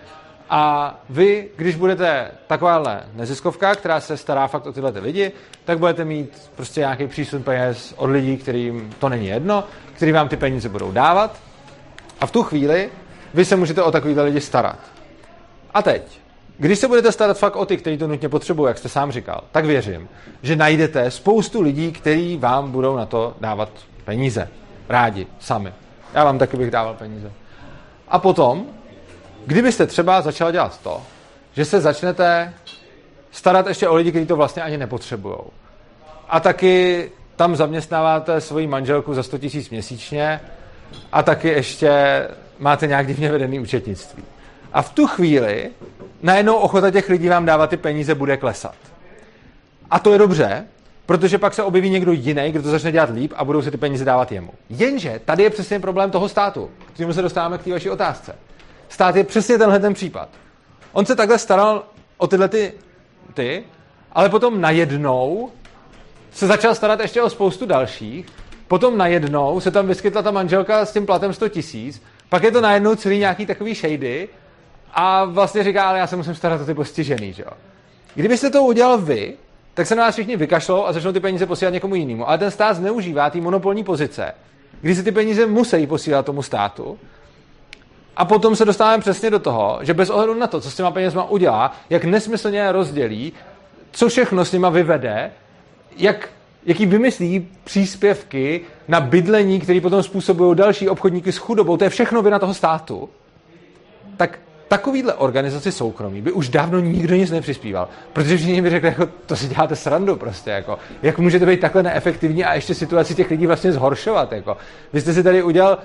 A vy, když budete takováhle neziskovka, která se stará fakt o tyhle ty lidi, tak budete mít prostě nějaký přísun peněz od lidí, kterým to není jedno, který vám ty peníze budou dávat. A v tu chvíli vy se můžete o takovýhle lidi starat. A teď, když se budete starat fakt o ty, kteří to nutně potřebují, jak jste sám říkal, tak věřím, že najdete spoustu lidí, kteří vám budou na to dávat peníze. Rádi, sami. Já vám taky bych dával peníze. A potom... Kdybyste třeba začal dělat to, že se začnete starat ještě o lidi, kteří to vlastně ani nepotřebujou. A taky tam zaměstnáváte svoji manželku za 100 000 měsíčně a taky ještě máte nějak divně vedený účetnictví. A v tu chvíli najednou ochota těch lidí vám dávat ty peníze bude klesat. A to je dobře, protože pak se objeví někdo jiný, kdo to začne dělat líp a budou se ty peníze dávat jemu. Jenže tady je přesně problém toho státu, kterým se dostáváme k té vaší otázce. Stát je přesně tenhle ten případ. On se takhle staral o tyhle ty, ale potom najednou se začal starat ještě o spoustu dalších, potom najednou se tam vyskytla ta manželka s tím platem 100 000, pak je to najednou celý nějaký takový shady a vlastně říká, ale já se musím starat o ty postižený, že jo. Kdybyste to udělal vy, tak se na vás všichni vykašlou a začnou ty peníze posílat někomu jinému, ale ten stát zneužívá té monopolní pozice, kdy se ty peníze musí posílat tomu státu. A potom se dostáváme přesně do toho, že bez ohledu na to, co s těma penězma udělá, jak nesmyslně je rozdělí, co všechno s nima vyvede, jaký vymyslí příspěvky na bydlení, které potom způsobují další obchodníky s chudobou, to je všechno vina toho státu, tak takovýhle organizaci soukromí by už dávno nikdo nic nepřispíval. Protože všichni by řekli, jako, to si děláte srandu prostě. Jako, jak můžete být takhle neefektivní a ještě situaci těch lidí vlastně zhoršovat. Jako. Vy jste si tady udělal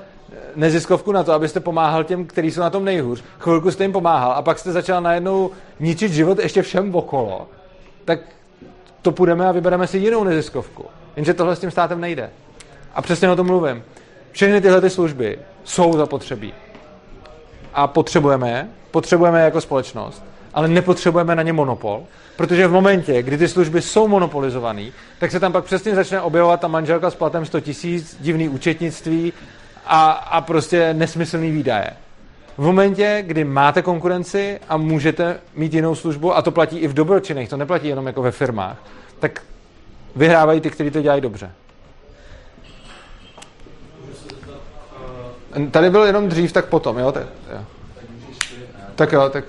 neziskovku na to, abyste pomáhal těm, kteří jsou na tom nejhůř. Chvilku jste jim pomáhal a pak jste začal najednou ničit život ještě všem okolo. tak to půjdeme a vybereme si jinou neziskovku. Jenže tohle s tím státem nejde. A přesně o tom mluvím. Všechny tyhle ty služby jsou zapotřebí. A potřebujeme je. Potřebujeme je jako společnost. Ale nepotřebujeme na ně monopol, protože v momentě, kdy ty služby jsou monopolizované, tak se tam pak přesně začne objevovat ta manželka s platem 100 000, divný účetnictví a prostě nesmyslný výdaje. V momentě, kdy máte konkurenci a můžete mít jinou službu, a to platí i v dobročinech, to neplatí jenom jako ve firmách, tak vyhrávají ty, kteří to dělají dobře. Tady byl jenom dřív, tak potom, jo? Tak jo, tak...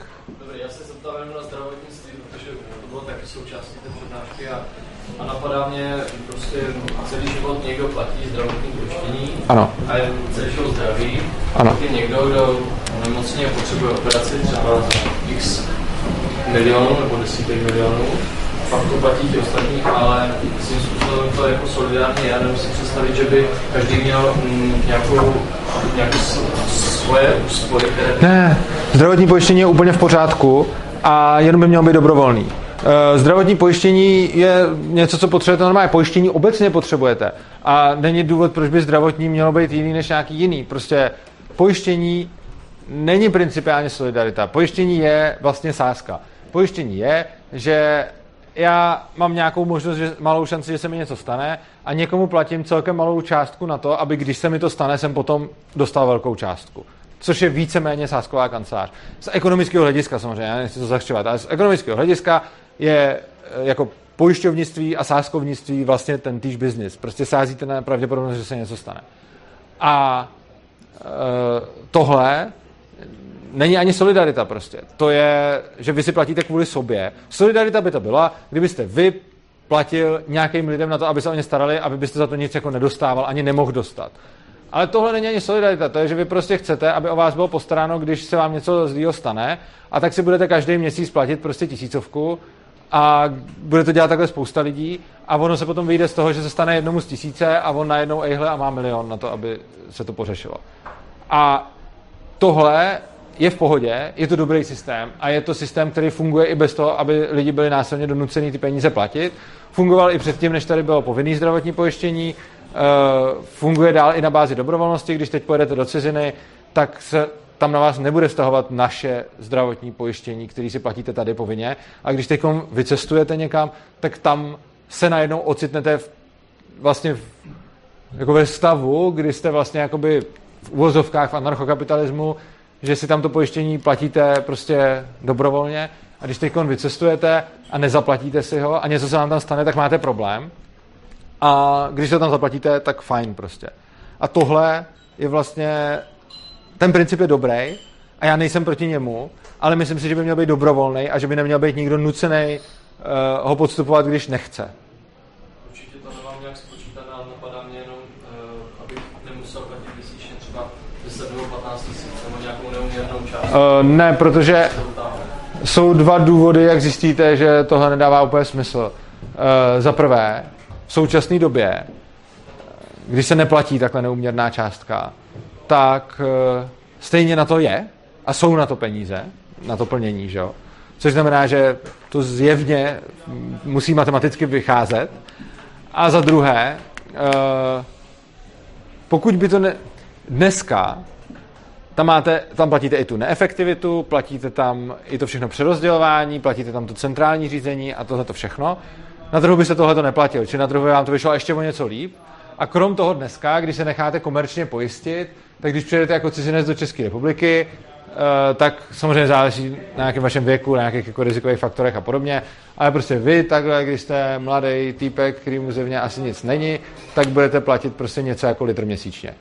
A napadá mě, prostě celý život někdo platí zdravotní pojištění a je celý život zdravý. Ano. Je někdo, kdo nemocně potřebuje operaci třeba za x milionů nebo 10 milionů. A pak to platí těch ostatních, ale svým způsobem to jako solidárně. Já nemusím představit, že by každý měl nějakou svoje úspory, které... Ne, zdravotní pojištění je úplně v pořádku a jenom by mělo být dobrovolný. Zdravotní pojištění je něco, co potřebujete normálně. Pojištění obecně potřebujete. A není důvod, proč by zdravotní mělo být jiný než nějaký jiný. Prostě pojištění není principiálně solidarita. Pojištění je vlastně sázka. Pojištění je, že já mám nějakou možnost, malou šanci, že se mi něco stane a někomu platím celkem malou částku na to, aby když se mi to stane, jsem potom dostal velkou částku. Což je víceméně sázková kancelář. Z ekonomického hlediska samozřejmě, já nechci to zahřčovat, ale z ekonomického hlediska je jako pojišťovnictví a sázkovnictví vlastně ten týž biznis. Prostě sázíte na pravděpodobnost, že se něco stane. A tohle není ani solidarita prostě. To je, že vy si platíte kvůli sobě. Solidarita by to byla, kdybyste vy platil nějakým lidem na to, aby se o ně starali, aby byste za to nic jako nedostával, ani nemohl dostat. Ale tohle není ani solidarita, to je, že vy prostě chcete, aby o vás bylo postaráno, když se vám něco zlýho stane, a tak si budete každý měsíc platit prostě 1000 a bude to dělat takhle spousta lidí a ono se potom vyjde z toho, že se stane jednomu z 1000 a on najednou ejhle a má 1 milion na to, aby se to pořešilo. A tohle je v pohodě, je to dobrý systém a je to systém, který funguje i bez toho, aby lidi byli násilně donucený ty peníze platit. Fungoval i předtím, než tady bylo povinné zdravotní pojištění, funguje dál i na bázi dobrovolnosti. Když teď pojedete do ciziny, tak se tam na vás nebude stahovat naše zdravotní pojištění, které si platíte tady povinně. A když teď vycestujete někam, tak tam se najednou ocitnete jako ve stavu, kdy jste vlastně jakoby v uvozovkách v anarchokapitalismu, že si tam to pojištění platíte prostě dobrovolně. A když teď vycestujete a nezaplatíte si ho a něco se vám tam stane, tak máte problém. A když to tam zaplatíte, tak fajn prostě. A tohle je vlastně, ten princip je dobrý a já nejsem proti němu, ale myslím si, že by měl být dobrovolný a že by neměl být nikdo nucený ho podstupovat, když nechce. Určitě to nemám nějak spočítané, ale napadá mě jenom, abych nemusel platit měsíčně třeba 10 nebo 15 000 nebo nějakou neuměrnou část. Ne, protože jsou dva důvody, jak zjistíte, že tohle nedává úplně smysl. Za prvé, v současné době, když se neplatí takhle neúměrná částka, tak stejně na to je a jsou na to peníze, na to plnění, že jo? Což znamená, že to zjevně musí matematicky vycházet. A za druhé, pokud by to dneska, tam platíte i tu neefektivitu, platíte tam i to všechno přerozdělování, platíte tam to centrální řízení a tohle to všechno. Na trhu by se tohle to neplatilo, či na trhu by vám to vyšlo ještě o něco líp. A krom toho dneska, když se necháte komerčně pojistit, tak když přijedete jako cizinec do České republiky, tak samozřejmě záleží na nějakém vašem věku, na nějakých jako rizikových faktorech a podobně. Ale prostě vy takhle, když jste mladý týpek, který mu zevně asi nic není, tak budete platit prostě něco jako litr měsíčně.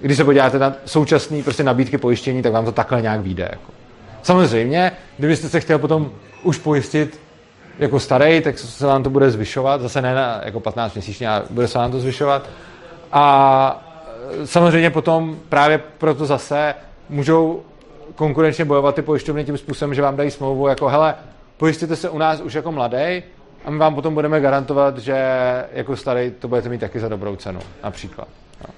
Když se podíváte na současné prostě nabídky pojištění, tak vám to takhle nějak vyjde. Jako. Samozřejmě, kdybyste se chtěl potom už pojistit jako starý, tak se nám to bude zvyšovat, zase ne na jako 15 měsíčně, ale bude se nám to zvyšovat. A samozřejmě potom právě proto zase můžou konkurenčně bojovat ty pojišťovny tím způsobem, že vám dají smlouvu jako hele, pojistěte se u nás už jako mladej a my vám potom budeme garantovat, že jako starý to budete mít taky za dobrou cenu, například. No.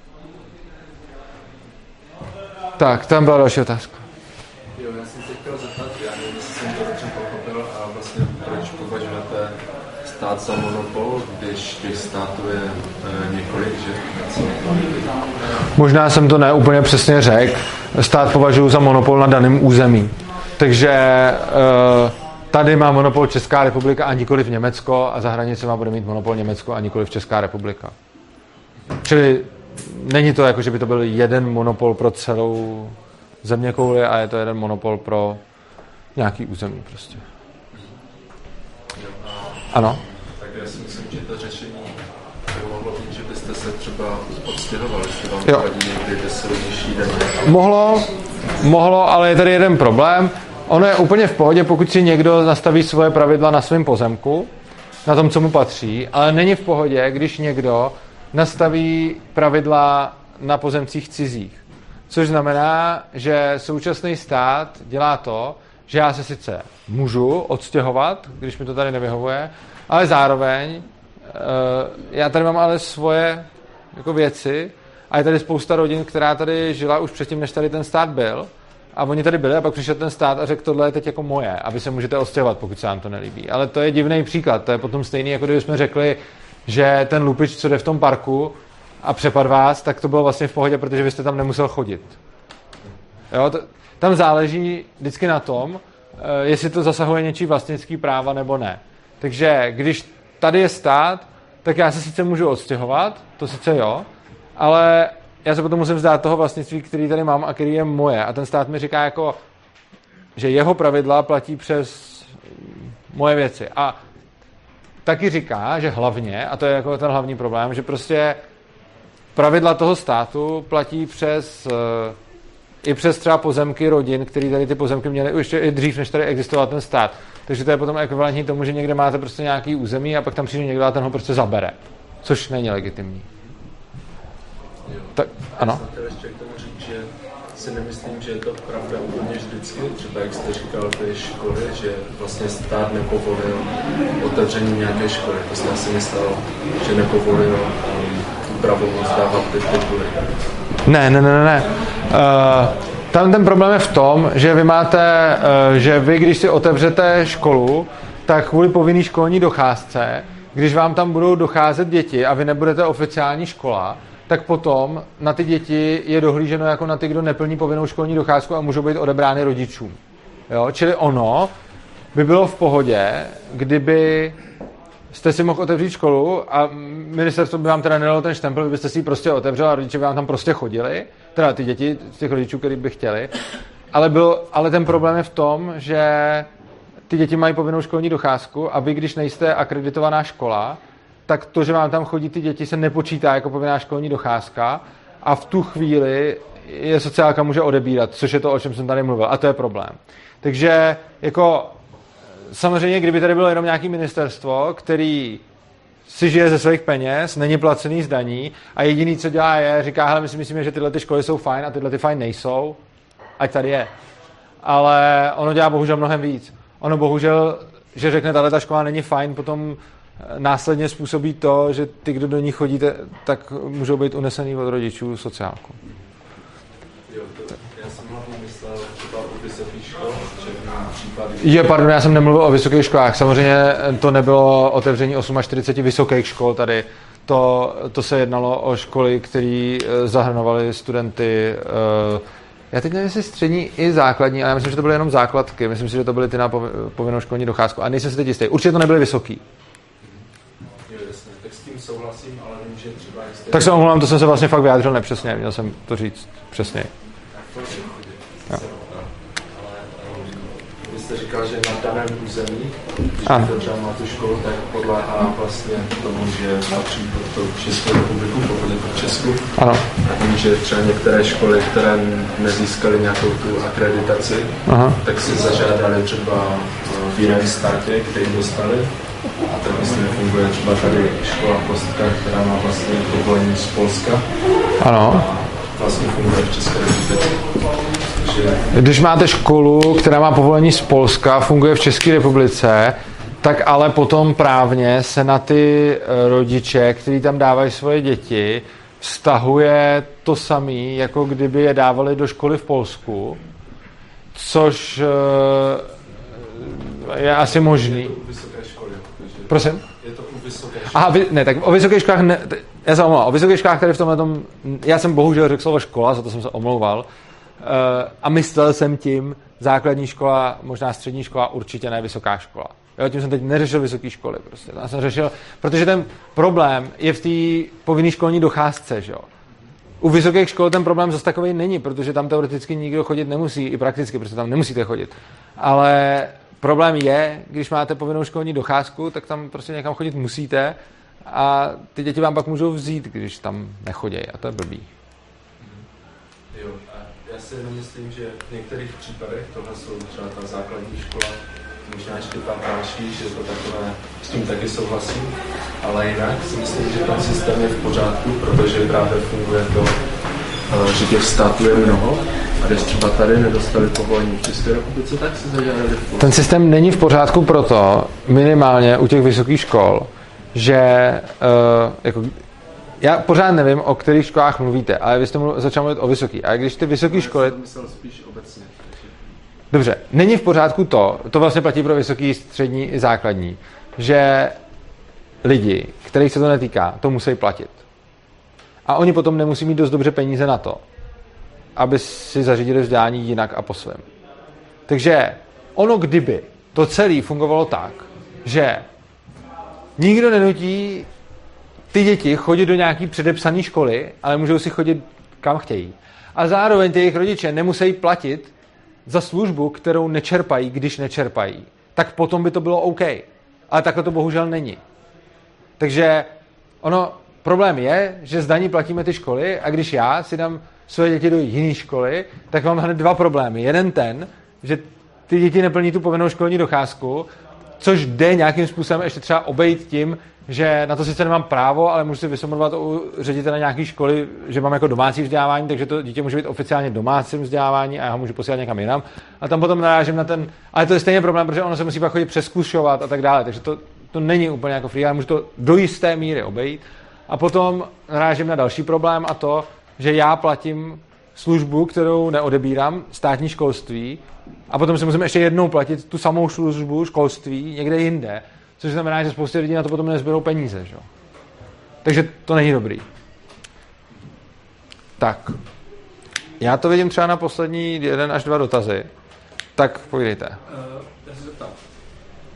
Tak, tam byla další otázka. Jo, já jsem se chtěl zeptat, já nevím, jestli jsem to dobře pochopil a vlastně proč považujete stát za monopol, když státu je několik, že? Možná jsem to neúplně přesně řekl. Stát považuji za monopol na daném území. Takže tady má monopol Česká republika a nikoliv Německo a za hranicema bude mít monopol Německo a nikoliv Česká republika. Čili není to jako, že by to byl jeden monopol pro celou zeměkouli a je to jeden monopol pro nějaký území prostě. Ano. Tak já si myslím, že to řešení by mohlo být, že byste se třeba odstěhovali, že vám vadí někdy, že se lidi daně. Mohlo, ale je tady jeden problém. Ono je úplně v pohodě, pokud si někdo nastaví svoje pravidla na svém pozemku, na tom, co mu patří, ale není v pohodě, když někdo nastaví pravidla na pozemcích cizích. Což znamená, že současný stát dělá to, že já se sice můžu odstěhovat, když mi to tady nevyhovuje, ale zároveň já tady mám ale svoje jako věci a je tady spousta rodin, která tady žila už předtím, než tady ten stát byl a oni tady byli a pak přišel ten stát a řekl, tohle je teď jako moje a vy se můžete odstěhovat, pokud se vám to nelíbí. Ale to je divný příklad, to je potom stejný, jako kdybychom řekli, že ten lupič, co jde v tom parku a přepad vás, tak to bylo vlastně v pohodě, protože vy jste tam nemusel chodit. Jo, tam záleží vždycky na tom, jestli to zasahuje něčí vlastnický práva nebo ne. Takže když tady je stát, tak já se sice můžu odstěhovat, to sice jo, ale já se potom musím vzdát toho vlastnictví, který tady mám a který je moje. A ten stát mi říká jako, že jeho pravidla platí přes moje věci. A taky říká, že hlavně, a to je jako ten hlavní problém, že prostě pravidla toho státu platí přes i přes třeba pozemky rodin, který tady ty pozemky měly ještě i dřív, než tady existoval ten stát. Takže to je potom ekvivalentní tomu, že někde máte prostě nějaký území a pak tam přijde někdo a ten ho prostě zabere. Což není legitimní. Jo. Tak, ano. Já jsem chtěl k tomu říct, že si nemyslím, že je to pravda úplně vždycky. Třeba jak jste říkal ty školy, že vlastně stát nepovolil otevření nějaké školy. Vlastně si myslel, že nepovolil pravomoc dávat ty tituly. Ne. Tam ten problém je v tom, že vy máte, že vy, když si otevřete školu, tak kvůli povinný školní docházce, když vám tam budou docházet děti a vy nebudete oficiální škola, tak potom na ty děti je dohlíženo jako na ty, kdo neplní povinnou školní docházku a můžou být odebrány rodičům. Jo? Čili ono by bylo v pohodě, kdyby jste si mohl otevřít školu a ministerstvo by vám teda nedalo ten štempel, vy byste si ji prostě otevřel a rodiče by vám tam prostě chodili, teda ty děti z těch rodičů, který by chtěli, ale ten problém je v tom, že ty děti mají povinnou školní docházku a vy, když nejste akreditovaná škola, tak to, že vám tam chodí ty děti, se nepočítá jako povinná školní docházka a v tu chvíli je sociálka může odebírat, což je to, o čem jsem tady mluvil, a to je problém. Takže jako samozřejmě, kdyby tady bylo jenom nějaké ministerstvo, který si žije ze svých peněz, není placený z daní a jediný, co dělá, je, říká, hele, my si myslíme, že tyhle ty školy jsou fajn a tyhle ty fajn nejsou, ať tady je. Ale ono dělá bohužel mnohem víc. Ono bohužel, že řekne, tahle ta škola není fajn, potom následně způsobí to, že ty, kdo do ní chodíte, tak můžou být unesený od rodičů sociálku. Jo, to, já jsem hlavně myslel třeba o vysokých školách, pardon, já jsem nemluvil o vysokých školách. Samozřejmě to nebylo otevření 48 vysokých škol tady. To se jednalo o školy, které zahrnovaly studenty. Já teď nevím, jestli střední i základní, ale já myslím, že to byly jenom základky. Myslím si, že to byly ty na povinnou školní docházku. A nejsem si teď jistý. Určitě to nebyly vysoký. Jo, jasně. Tak s tím souhlasím, ale vím, že třeba... Tak se omlouvám, to jsem se vlastně fakt vyjádřil nepřesně. Měl jsem to říct přesně. Jste říkal, že na daném území, když otevřel na tu školu, tak podléhá vlastně tomu, že patří pod Českou republiku, podle pod Česku. Ano. A tím, že třeba některé školy, které nezískaly nějakou tu akreditaci, tak si zažádali třeba v jiném státě, kde jim dostali. A tak vlastně funguje třeba tady škola Kostka, která má vlastně povolení z Polska. Ano. A vlastně funguje v České republice. Když máte školu, která má povolení z Polska, funguje v České republice, tak ale potom právně se na ty rodiče, kteří tam dávají svoje děti, vztahuje to samé, jako kdyby je dávali do školy v Polsku, což je asi možný. Prosím? Je to u vysoké školy. Aha, ne, tak o vysokých školách, ne, já se omlouvám, o vysokých školách tady v tomhle tom, já jsem bohužel řekl slovo škola, za to jsem se omlouval, a myslel jsem tím základní škola, možná střední škola, určitě ne vysoká škola. Jo, tím jsem teď neřešil vysoké školy prostě, já jsem řešil, protože ten problém je v té povinné školní docházce, že jo. U vysokých škol ten problém zase takový není, protože tam teoreticky nikdo chodit nemusí, i prakticky, protože tam nemusíte chodit. Ale problém je, když máte povinnou školní docházku, tak tam prostě někam chodit musíte a ty děti vám pak můžou vzít, když tam nechodějí, a to je blbý. Jo, a já si jenom myslím, že v některých případech, tohle jsou třeba ta základní škola, možná ještě tam další, že to takové, s tím taky souhlasím, ale jinak si myslím, že ten systém je v pořádku, protože právě funguje to, že těch států je mnoho, a když třeba tady nedostali povolení v České republice, tak se zadělali. Ten systém není v pořádku proto, minimálně u těch vysokých škol, že jako, já pořád nevím, o kterých školách mluvíte, ale vy jste začal mluvit o vysoký. A když ty vysoké školy... myslel spíš obecně. Dobře, není v pořádku to vlastně platí pro vysoký, střední i základní, že lidi, kterých se to netýká, to musí platit. A oni potom nemusí mít dost dobře peníze na to, aby si zařídili vzdání jinak a po svém. Takže ono kdyby to celé fungovalo tak, že nikdo nenutí ty děti chodit do nějaký předepsané školy, ale můžou si chodit kam chtějí. A zároveň ty jejich rodiče nemusí platit za službu, kterou nečerpají, když nečerpají. Tak potom by to bylo OK. Ale takhle to bohužel není. Takže ono... Problém je, že z daní platíme ty školy, a když já si dám svoje děti do jiné školy, tak mám hned dva problémy. Jeden ten, že ty děti neplní tu povinnou školní docházku, což jde nějakým způsobem ještě třeba obejít tím, že na to sice nemám právo, ale můžu si vysomovat u ředitele nějaké školy, že mám jako domácí vzdělávání, takže to dítě může být oficiálně domácím vzdělávání a já ho můžu posílat někam jinam. A tam potom narážím na ten, ale to je stejně problém, protože ono se musí pak chodit přezkušovat a tak dále, takže to není úplně jako free, ale můžu to do jisté míry obejít. A potom narážím na další problém, a to, že já platím službu, kterou neodebírám, státní školství, a potom si musím ještě jednou platit tu samou službu školství někde jinde, což znamená, že spoustě lidí na to potom nezbydou peníze. Že? Takže to není dobrý. Tak, já to vidím třeba na poslední 1 až 2 dotazy, tak povídejte. Já se zeptám.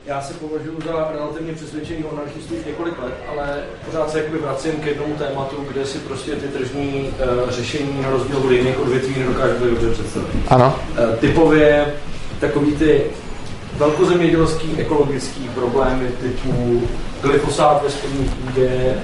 Já se považuji za relativně přesvědčený anarchistu už několik let, ale pořád se jakoby vracím k jednomu tématu, kde si prostě ty tržní řešení na rozdíl od jiných odvětví nedokážu dobře představit. Ano. Typově takový ty velkozemědělský ekologický problémy typu glyfosát ve spodní půdě,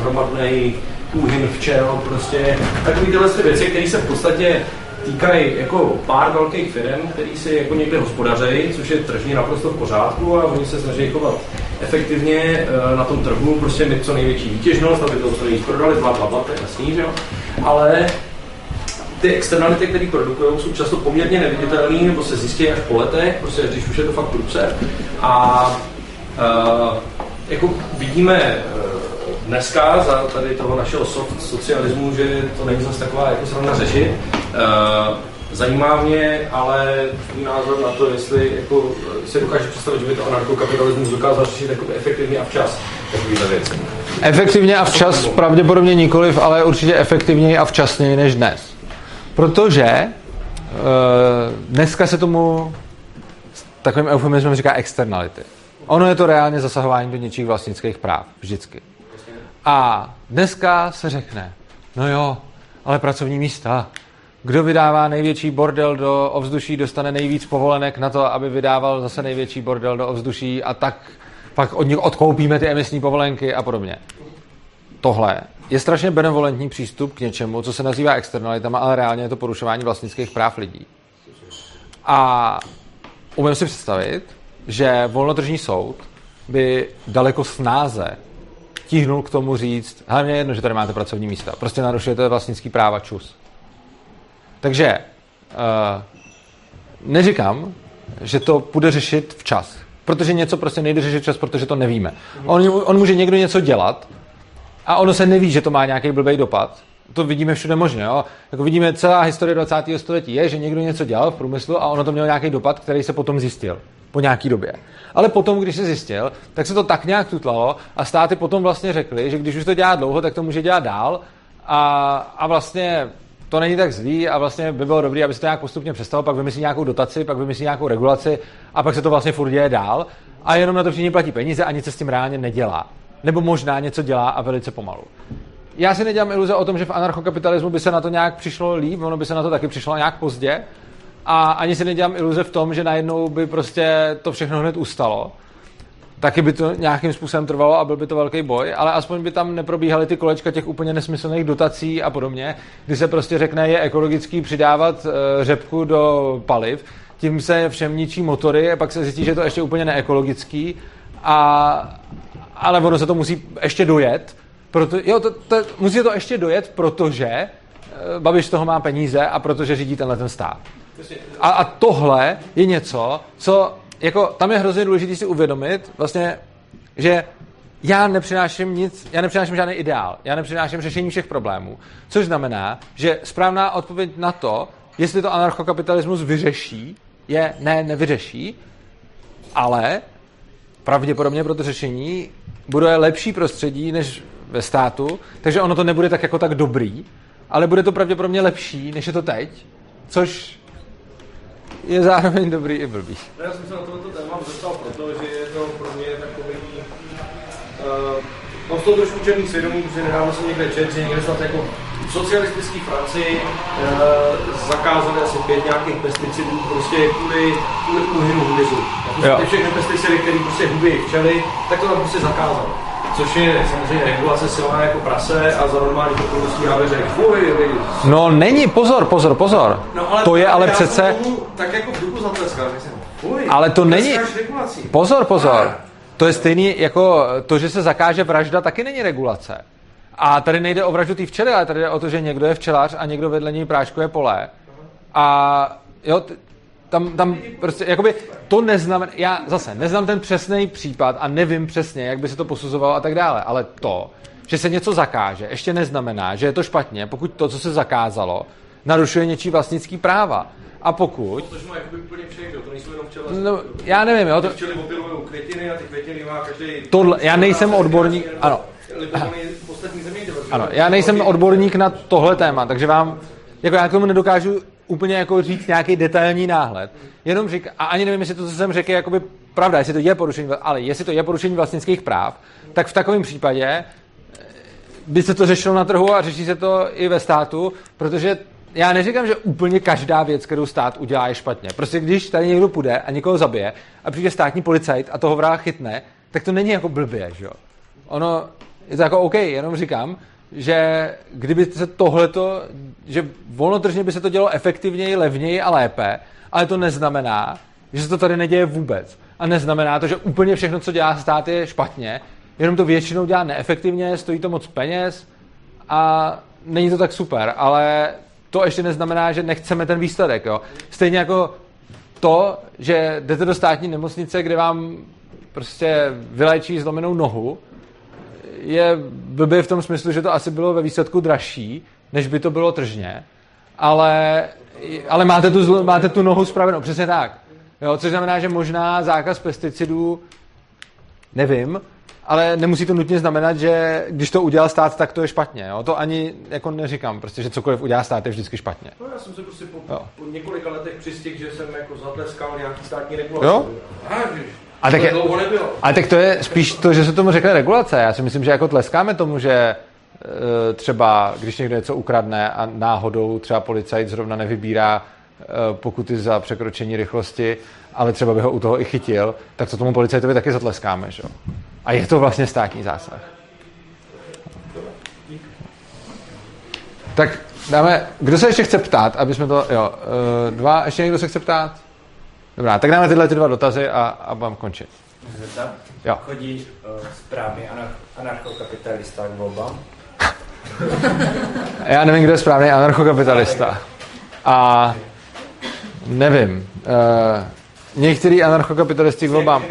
hromadnej úhyn včel, prostě takový tyhle věci, které se v podstatě týkají jako pár velkých firm, který si jako někde hospodařejí, což je tržně naprosto v pořádku, a oni se snaží chovat efektivně na tom trhu, prostě mít co největší výtěžnost, aby to co nejvíc prodali, to je jasný, že jo? Ale ty externality, které produkují, jsou často poměrně neviditelné, nebo se zjistí až po letech, prostě když už je to fakt průser. A jako vidíme dneska za tady toho našeho socialismu, že to není zase taková jako srovna řešit. Zajímá mě ale tvůj názor na to, jestli jako si dokážeš představit, že by to anarchokapitalismus dokázal řešit efektivně a včas takovýhle věci. Efektivně a včas pravděpodobně nikoliv, ale určitě efektivněji a včasněji než dnes. Protože dneska se tomu takovým eufemismem říká externality. Ono je to reálně zasahování do něčích vlastnických práv. Vždycky. A dneska se řekne, no jo, ale pracovní místa. Kdo vydává největší bordel do ovzduší, dostane nejvíc povolenek na to, aby vydával zase největší bordel do ovzduší, a tak pak od nich odkoupíme ty emisní povolenky a podobně. Tohle je strašně benevolentní přístup k něčemu, co se nazývá externalitama, ale reálně je to porušování vlastnických práv lidí. A umím si představit, že volnotržní soud by daleko snáze tíhnul k tomu říct, hlavně jedno, že tady máte pracovní místa, prostě narušujete vlastnický práva, čus. Takže neříkám, že to půjde řešit včas, protože něco prostě nejde řešit včas, protože to nevíme. On může někdo něco dělat a ono se neví, že to má nějaký blbej dopad. To vidíme všude možně. Jo? Jako vidíme, celá historie 20. století je, že někdo něco dělal v průmyslu a ono to mělo nějaký dopad, který se potom zjistil. po nějaký době. Ale potom, když se zjistil, tak se to tak nějak tutlalo a státy potom vlastně řekly, že když už to dělá dlouho, tak to může dělat dál a vlastně to není tak zlý a vlastně by bylo dobré, aby se to nějak postupně přestalo, pak vymyslí nějakou dotaci, pak vymyslí nějakou regulaci a pak se to vlastně furt děje dál a jenom na to všichni platí peníze a nic se s tím reálně nedělá. Nebo možná něco dělá a velice pomalu. Já si nedělám iluze o tom, že v anarchokapitalismu by se na to nějak přišlo líp, ono by se na to taky přišlo nějak pozdě. A ani si nedělám iluze v tom, že najednou by prostě to všechno hned ustalo. Taky by to nějakým způsobem trvalo a byl by to velký boj, ale aspoň by tam neprobíhaly ty kolečka těch úplně nesmyslných dotací a podobně, kdy se prostě řekne, je ekologický přidávat řepku do paliv, tím se všem ničí motory a pak se zjistí, že je to ještě úplně neekologický, ale ono se to musí ještě dojet, musí to ještě dojet, protože Babiš toho má peníze a protože řídí tenhle ten stát. A tohle je něco, co jako tam je hrozně důležité si uvědomit, vlastně, že já nepřináším žádný ideál, já nepřináším řešení všech problémů, což znamená, že správná odpověď na to, jestli to anarchokapitalismus vyřeší, je ne, nevyřeší, ale pravděpodobně pro to řešení bude lepší prostředí než ve státu, takže ono to nebude tak jako tak dobrý, ale bude to pravděpodobně lepší, než je to teď, což je zároveň dobrý i blbý. Já jsem se na tohoto téma dostal, protože je to pro mě takový mám z toho trošku černý svědomí, protože nedávno jsem někde čet, že někde snad jako v socialistické Francii zakázali asi 5 nějakých pesticidů prostě kvůli úhynu hmyzu. Prostě všechny pesticidy, které prostě hubí včely, tak to tam prostě zakázali. Což je samozřejmě regulace silná jako prase a za normální okolností já věřím, fuj. No není, pozor. No, ale to je ale přece... Tomu, tak jako v duchu zatleskal, myslím. Fuj, ale to není... Pozor. To je stejný jako to, že se zakáže vražda, taky není regulace. A tady nejde o vraždu té včely, ale tady jde o to, že někdo je včelař a někdo vedle něj práškuje pole. A jo... Tam prostě, jakoby, to neznamená, já zase neznám ten přesný případ a nevím přesně, jak by se to posuzovalo a tak dále, ale to, že se něco zakáže, ještě neznamená, že je to špatně, pokud to, co se zakázalo, narušuje něčí vlastnický práva. A pokud... Protože má jakoby úplně všechno, to nejsou jenom včelaři. No, já nevím, jo. Ty včely opilujou květiny a ty květiny má každý... Tohle, já nejsem odborník, ano. Ano, já nejsem odborník na tohle téma, takže vám, jako já k tomu nedokážu úplně jako říct nějaký detailní náhled. Jenom říkám, a ani nevím, jestli to, co jsem řekl, je jakoby pravda, jestli to je porušení, ale jestli to je porušení vlastnických práv, tak v takovém případě by se to řešilo na trhu a řeší se to i ve státu, protože já neříkám, že úplně každá věc, kterou stát udělá, je špatně. Prostě když tady někdo půjde a někoho zabije a přijde státní policajt a toho vraha chytne, tak to není jako blbě, že jo. Ono je to jako OK, jenom říkám, že kdyby se tohleto, že volnotržně by se to dělo efektivněji, levněji a lépe, ale to neznamená, že se to tady neděje vůbec. A neznamená to, že úplně všechno, co dělá stát, je špatně, jenom to většinou dělá neefektivně, stojí to moc peněz a není to tak super, ale to ještě neznamená, že nechceme ten výsledek. Jo? Stejně jako to, že jdete do státní nemocnice, kde vám prostě vyléčí zlomenou nohu, je blbý v tom smyslu, že to asi bylo ve výsledku dražší, než by to bylo tržně, ale máte tu nohu spravenou, přesně tak. Jo, což znamená, že možná zákaz pesticidů, nevím, ale nemusí to nutně znamenat, že když to udělal stát, tak to je špatně. Jo? To ani jako neříkám, prostě, že cokoliv udělá stát, je vždycky špatně. No, já jsem se prostě po několika letech přistihl, že jsem jako zatleskal nějaký státní regulaci. Ale tak to je spíš to, že se tomu řekne regulace. Já si myslím, že jako tleskáme tomu, že třeba, když někdo něco ukradne a náhodou třeba policajt zrovna nevybírá pokuty za překročení rychlosti, ale třeba by ho u toho i chytil, tak to tomu policajtovi taky zatleskáme. Že? A je to vlastně státní zásah. Tak dáme, kdo se ještě chce ptát, aby jsme to, jo, dva, ještě někdo se chce ptát? Dobrá, tak dáme tyhle dva dotazy a budeme končit. Jo. Chodí správný anarchokapitalista k volbám? Já nevím, kdo je správný anarchokapitalista. A nevím. Některý anarchokapitalisti k volbám...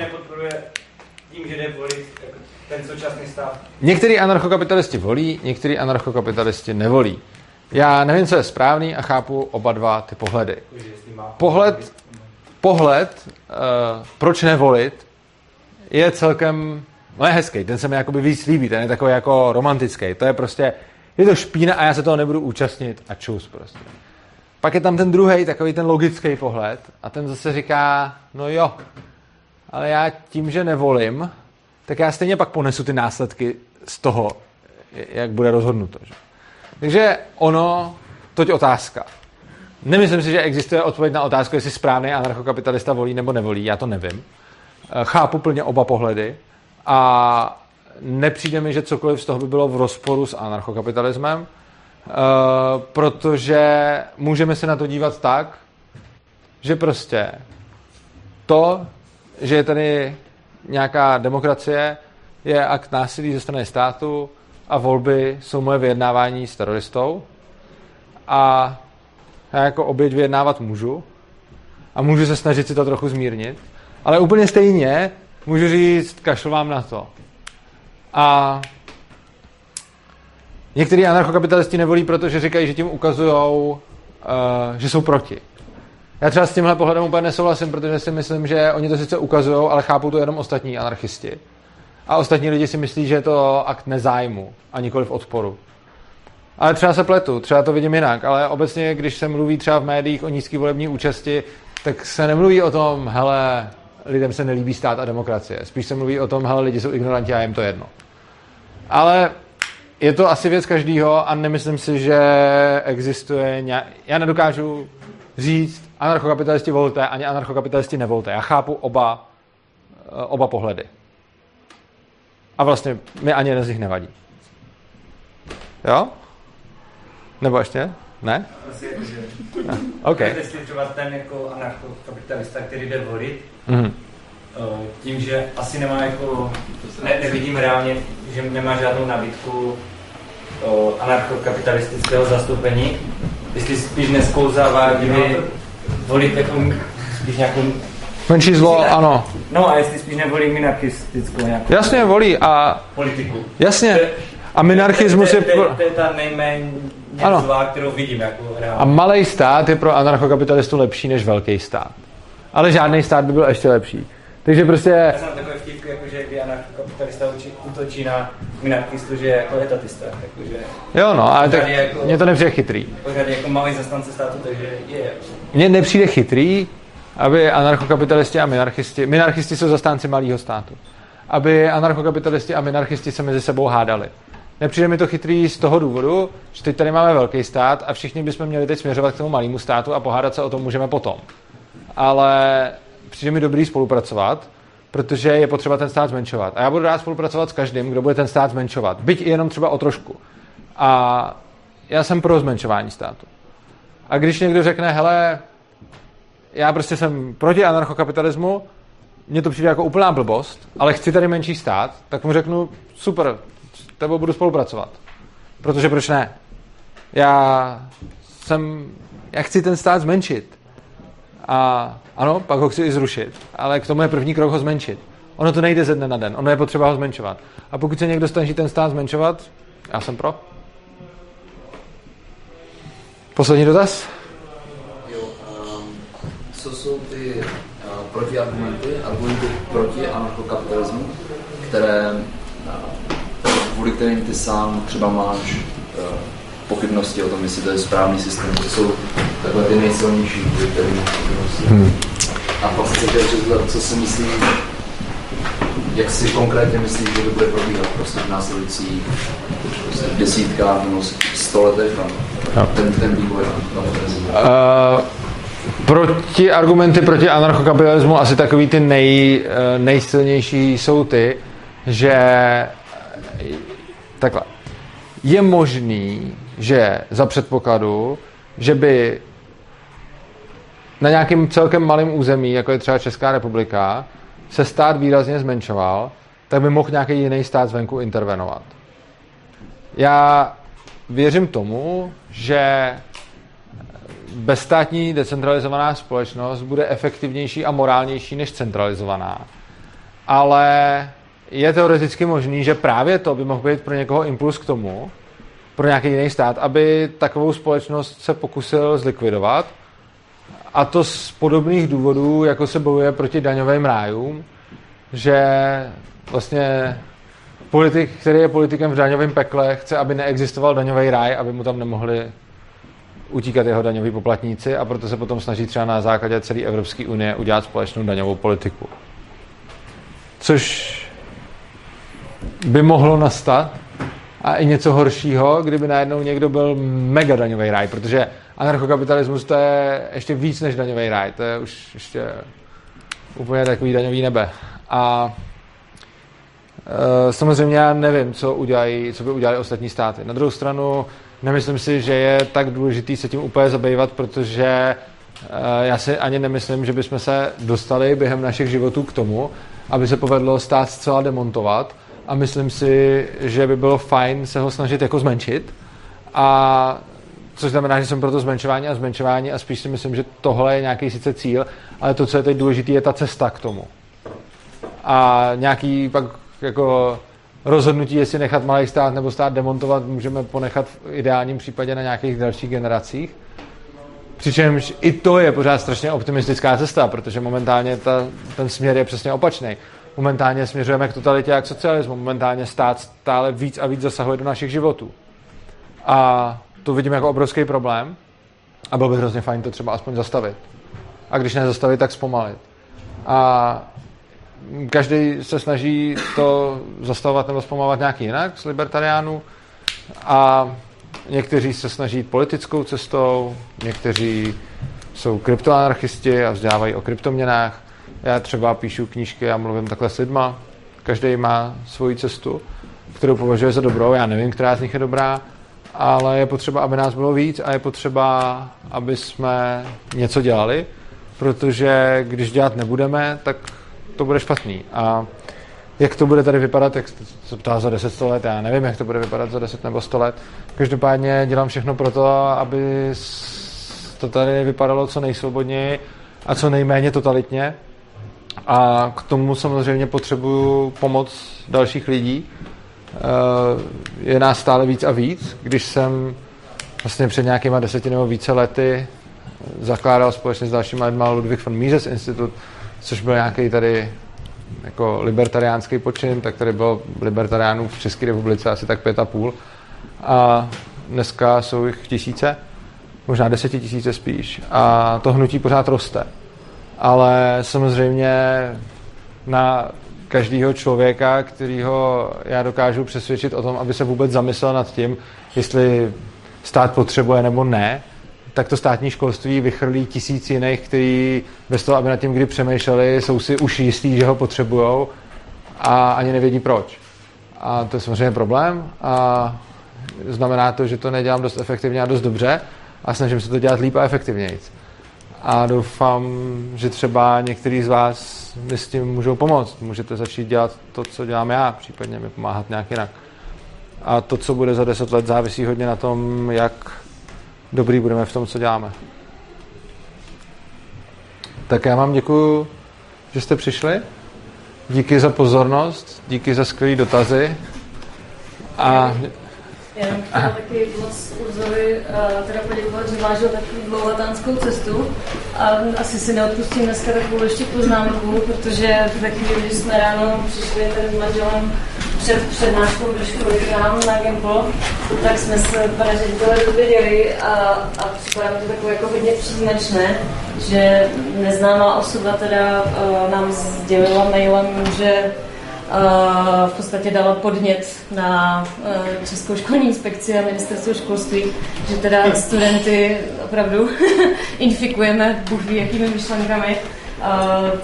Některý anarchokapitalisti volí, některý anarchokapitalisti nevolí. Já nevím, co je správný a chápu oba dva ty pohledy. Pohled... pohled, proč nevolit, je celkem, no je hezký, ten se mi jakoby víc líbí, ten je takový jako romantický, to je prostě, je to špína a já se toho nebudu účastnit a čus prostě. Pak je tam ten druhý, takový ten logický pohled a ten zase říká, no jo, ale já tím, že nevolím, tak já stejně pak ponesu ty následky z toho, jak bude rozhodnuto. Že? Takže ono, toť otázka. Nemyslím si, že existuje odpověď na otázku, jestli správný anarchokapitalista volí nebo nevolí, já to nevím. Chápu plně oba pohledy a nepřijde mi, že cokoliv z toho by bylo v rozporu s anarchokapitalismem, protože můžeme se na to dívat tak, že prostě to, že je tady nějaká demokracie, je akt násilí ze strany státu a volby jsou moje vyjednávání s teroristou a já jako oběť vyjednávat můžu a můžu se snažit si to trochu zmírnit, ale úplně stejně můžu říct, kašlu vám na to. A některý anarchokapitalisti nevolí, protože říkají, že tím ukazujou, že jsou proti. Já třeba s tímhle pohledem úplně nesouhlasím, protože si myslím, že oni to sice ukazují, ale chápou to jenom ostatní anarchisti. A ostatní lidi si myslí, že je to akt nezájmu a nikoliv odporu. Ale třeba se pletu, třeba to vidím jinak, ale obecně, když se mluví třeba v médiích o nízké volební účasti, tak se nemluví o tom, hele, lidem se nelíbí stát a demokracie. Spíš se mluví o tom, hele, lidi jsou ignoranti a jim to jedno. Ale je to asi věc každýho a nemyslím si, že existuje nějak... Já nedokážu říct, anarchokapitalisti volte, ani anarchokapitalisti nevolte. Já chápu oba pohledy. A vlastně mi ani jeden z nich nevadí. Jo? Nebo ještě? Ne? Asi je to, že... No. OK. Můžete sličovat ten jako anarchokapitalista, který jde volit, tím, že asi nemá jako... Nevidím reálně, že nemá žádnou nabídku anarchokapitalistického zastoupení. Jestli spíš neskouzává, kdyby volit jako spíš nějakou... Menší zlo, ano. No a jestli spíš nevolí minarchistickou nějakou... Jasně, volí a... Politiku. Jasně. A minarchismus je... To je ta nejméně zlá, kterou vidím jako reálně. A malej stát je pro anarchokapitalistu lepší než velký stát. Ale žádný stát by byl ještě lepší. Takže prostě... Já jsem takový vtipky, jakože kdy anarchokapitalista útočí na minarchistu, že je jako etatista. Jakože... Jo no, ale tak jako... mně to nepřijde chytrý. Pořád jako malý zastánce státu, takže je... Mně nepřijde chytrý, aby anarchokapitalisti a minarchisti... Minarchisti jsou zastánci malého státu. Aby anarchokapitalisti a minarchisti se mezi sebou hádali. Nepřijde mi to chytrý z toho důvodu, že teď tady máme velký stát a všichni bychom měli teď směřovat k tomu malému státu a pohádat se o tom můžeme potom. Ale přijde mi dobrý spolupracovat, protože je potřeba ten stát zmenšovat. A já budu rád spolupracovat s každým, kdo bude ten stát zmenšovat. Byť i jenom třeba o trošku. A já jsem pro zmenšování státu. A když někdo řekne, hele, já prostě jsem proti anarchokapitalismu, mně to přijde jako úplná blbost, ale chci tady menší stát, tak mu řeknu, super, s tebou budu spolupracovat. Protože proč ne? Já chci ten stát zmenšit. A ano, pak ho chci i zrušit, ale k tomu je první krok ho zmenšit. Ono to nejde ze dne na den, ono je potřeba ho zmenšovat. A pokud se někdo snaží ten stát zmenšovat, já jsem pro. Poslední dotaz? Jo, co jsou ty argumenty proti anarchokapitalismu, kvůli kterým ty sám třeba máš pochybnosti o tom, jestli to je správný systém, to jsou takhle ty nejsilnější, které a vlastně chtěl představit, co si myslí, jak si konkrétně myslí, že to bude probíhat prostě v následujících desítkách nebo 100 letech tam ten vývoj. Proti argumenty proti anarchokapitalismu asi takový ty nejsilnější jsou ty, že takhle. Je možný, že za předpokladu, že by na nějakým celkem malým území, jako je třeba Česká republika, se stát výrazně zmenšoval, tak by mohl nějaký jiný stát zvenku intervenovat. Já věřím tomu, že bezstátní decentralizovaná společnost bude efektivnější a morálnější než centralizovaná. Ale je teoreticky možný, že právě to by mohl být pro někoho impuls k tomu, pro nějaký jiný stát, aby takovou společnost se pokusil zlikvidovat A to z podobných důvodů, jako se bojuje proti daňovým rájům, že vlastně politik, který je politikem v daňovém pekle, chce, aby neexistoval daňový ráj, aby mu tam nemohli utíkat jeho daňoví poplatníci, a proto se potom snaží třeba na základě celé Evropské unie udělat společnou daňovou politiku. Což by mohlo nastat, a i něco horšího, kdyby najednou někdo byl mega daňový ráj, protože anarchokapitalismus, to je ještě víc než daňový ráj, to je už ještě úplně takový daňový nebe. A samozřejmě já nevím, co by udělali ostatní státy. Na druhou stranu nemyslím si, že je tak důležitý se tím úplně zabývat, protože já si ani nemyslím, že bychom se dostali během našich životů k tomu, aby se povedlo stát zcela demontovat, a myslím si, že by bylo fajn se ho snažit jako zmenšit, a což znamená, že jsem pro to zmenšování a spíš si myslím, že tohle je nějaký sice cíl, ale to, co je teď důležité, je ta cesta k tomu. A nějaký pak jako rozhodnutí, jestli nechat malý stát nebo stát demontovat, můžeme ponechat v ideálním případě na nějakých dalších generacích. Přičemž i to je pořád strašně optimistická cesta, protože momentálně ten směr je přesně opačný. Momentálně směřujeme k totalitě a k socialismu. Momentálně stát stále víc a víc zasahuje do našich životů. A to vidím jako obrovský problém. A bylo by hrozně fajn to třeba aspoň zastavit. A když nezastavit, tak zpomalit. A každý se snaží to zastavovat nebo zpomalovat nějak jinak z libertariánů. A někteří se snaží jít politickou cestou, někteří jsou kryptoanarchisti a vzdělávají o kryptoměnách. Já třeba píšu knížky a mluvím takhle s lidma. Každý má svoji cestu, kterou považuje za dobrou. Já nevím, která z nich je dobrá, ale je potřeba, aby nás bylo víc, a je potřeba, aby jsme něco dělali, protože když dělat nebudeme, tak to bude špatný. A jak to bude tady vypadat, jak se ptá za 10 let, já nevím, jak to bude vypadat za 10 nebo 100 let. Každopádně dělám všechno pro to, aby to tady vypadalo co nejsvobodněji a co nejméně totalitně. A k tomu samozřejmě potřebuju pomoc dalších lidí. Je nás stále víc a víc. Když jsem vlastně před nějakýma 10 nebo více lety zakládal společně s dalšíma lidma Ludwig von Mises institut, což byl nějaký tady jako libertariánský počin, tak tady bylo libertariánů v České republice asi tak 5,5. A dneska jsou jich tisíce, možná 10 000 spíš. A to hnutí pořád roste. Ale samozřejmě na každého člověka, kterýho já dokážu přesvědčit o tom, aby se vůbec zamyslel nad tím, jestli stát potřebuje nebo ne, tak to státní školství vychrlí 1000 jiných, kteří bez toho, aby nad tím kdy přemýšleli, jsou si už jistí, že ho potřebujou a ani nevědí proč. A to je samozřejmě problém a znamená to, že to nedělám dost efektivně a dost dobře a snažím se to dělat líp a efektivněji. A doufám, že třeba některý z vás mi s tím můžou pomoct. Můžete začít dělat to, co dělám já, případně mi pomáhat nějak jinak. A to, co bude za 10 let, závisí hodně na tom, jak dobrý budeme v tom, co děláme. Tak já vám děkuju, že jste přišli. Díky za pozornost, díky za skvělý dotazy. A jenom chtěla taky moc Urzovi teda poděkovat, že vážil takovou dlouhatánskou cestu a asi si neodpustím dneska takovou ještě poznámku, protože taky, když jsme ráno přišli tady s manželem před přednáškou do školy k nám na Gimple, tak jsme se pana ředitele dozvěděli a připadá to takové jako hodně příznačné, že neznámá osoba teda nám sdělila mailem, že v podstatě dala podnět na Českou školní inspekci a Ministerstvo školství, že teda studenty opravdu infikujeme bůhví jakými myšlenkami,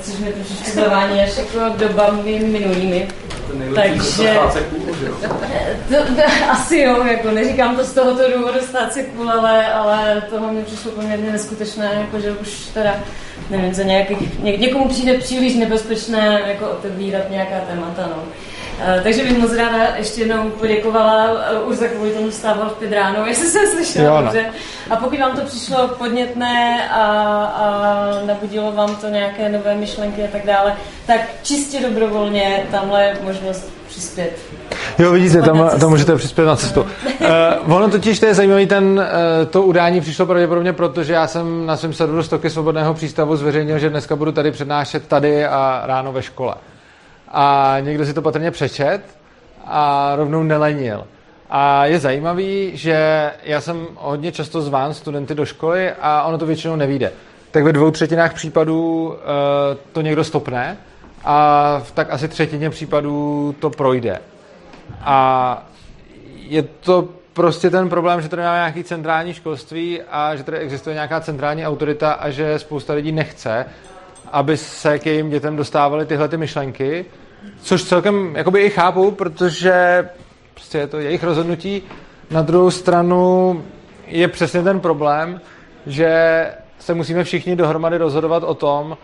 což mě trošičku zavání až jako dobami minulými. Takže to, asi jo, jako neříkám to z tohoto důvodu stát se cool, ale toho mě přišlo poměrně neskutečné, jako že už teda nevím, někomu přijde příliš nebezpečné jako otevírat nějaká témata, no. Takže bych moc ráda ještě jednou poděkovala Urze, kvůli tomu vstával v 5 ráno, jestli jsem slyšela dobře. A pokud vám to přišlo podnětné a nabudilo vám to nějaké nové myšlenky a tak dále, tak čistě dobrovolně tamhle možnost přispět. Jo, vidíte, tam můžete přispět na cestu. Ono totiž, to je zajímavý, to udání přišlo pravděpodobně, protože já jsem na svém serveru Stoky Svobodného přístavu zveřejnil, že dneska budu tady přednášet tady a ráno ve škole. A někdo si to patrně přečet a rovnou nelenil. A je zajímavý, že já jsem hodně často zván studenty do školy a ono to většinou nevyjde. Tak ve 2/3 případů to někdo stopne a tak asi 1/3 případů to projde. A je to prostě ten problém, že tady máme nějaké centrální školství a že tady existuje nějaká centrální autorita a že spousta lidí nechce, aby se k jejím dětem dostávaly tyhle ty myšlenky, což celkem jakoby i chápu, protože prostě je to jejich rozhodnutí. Na druhou stranu je přesně ten problém, že se musíme všichni dohromady rozhodovat o tom,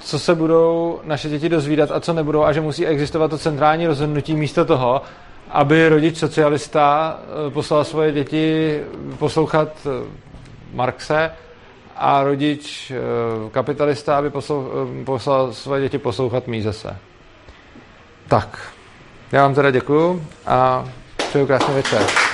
co se budou naše děti dozvídat a co nebudou, a že musí existovat to centrální rozhodnutí místo toho, aby rodič socialista poslal svoje děti poslouchat Marxe a rodič kapitalista, aby poslal svoje děti poslouchat Misese. Tak, já vám teda děkuju a přeju krásný večer.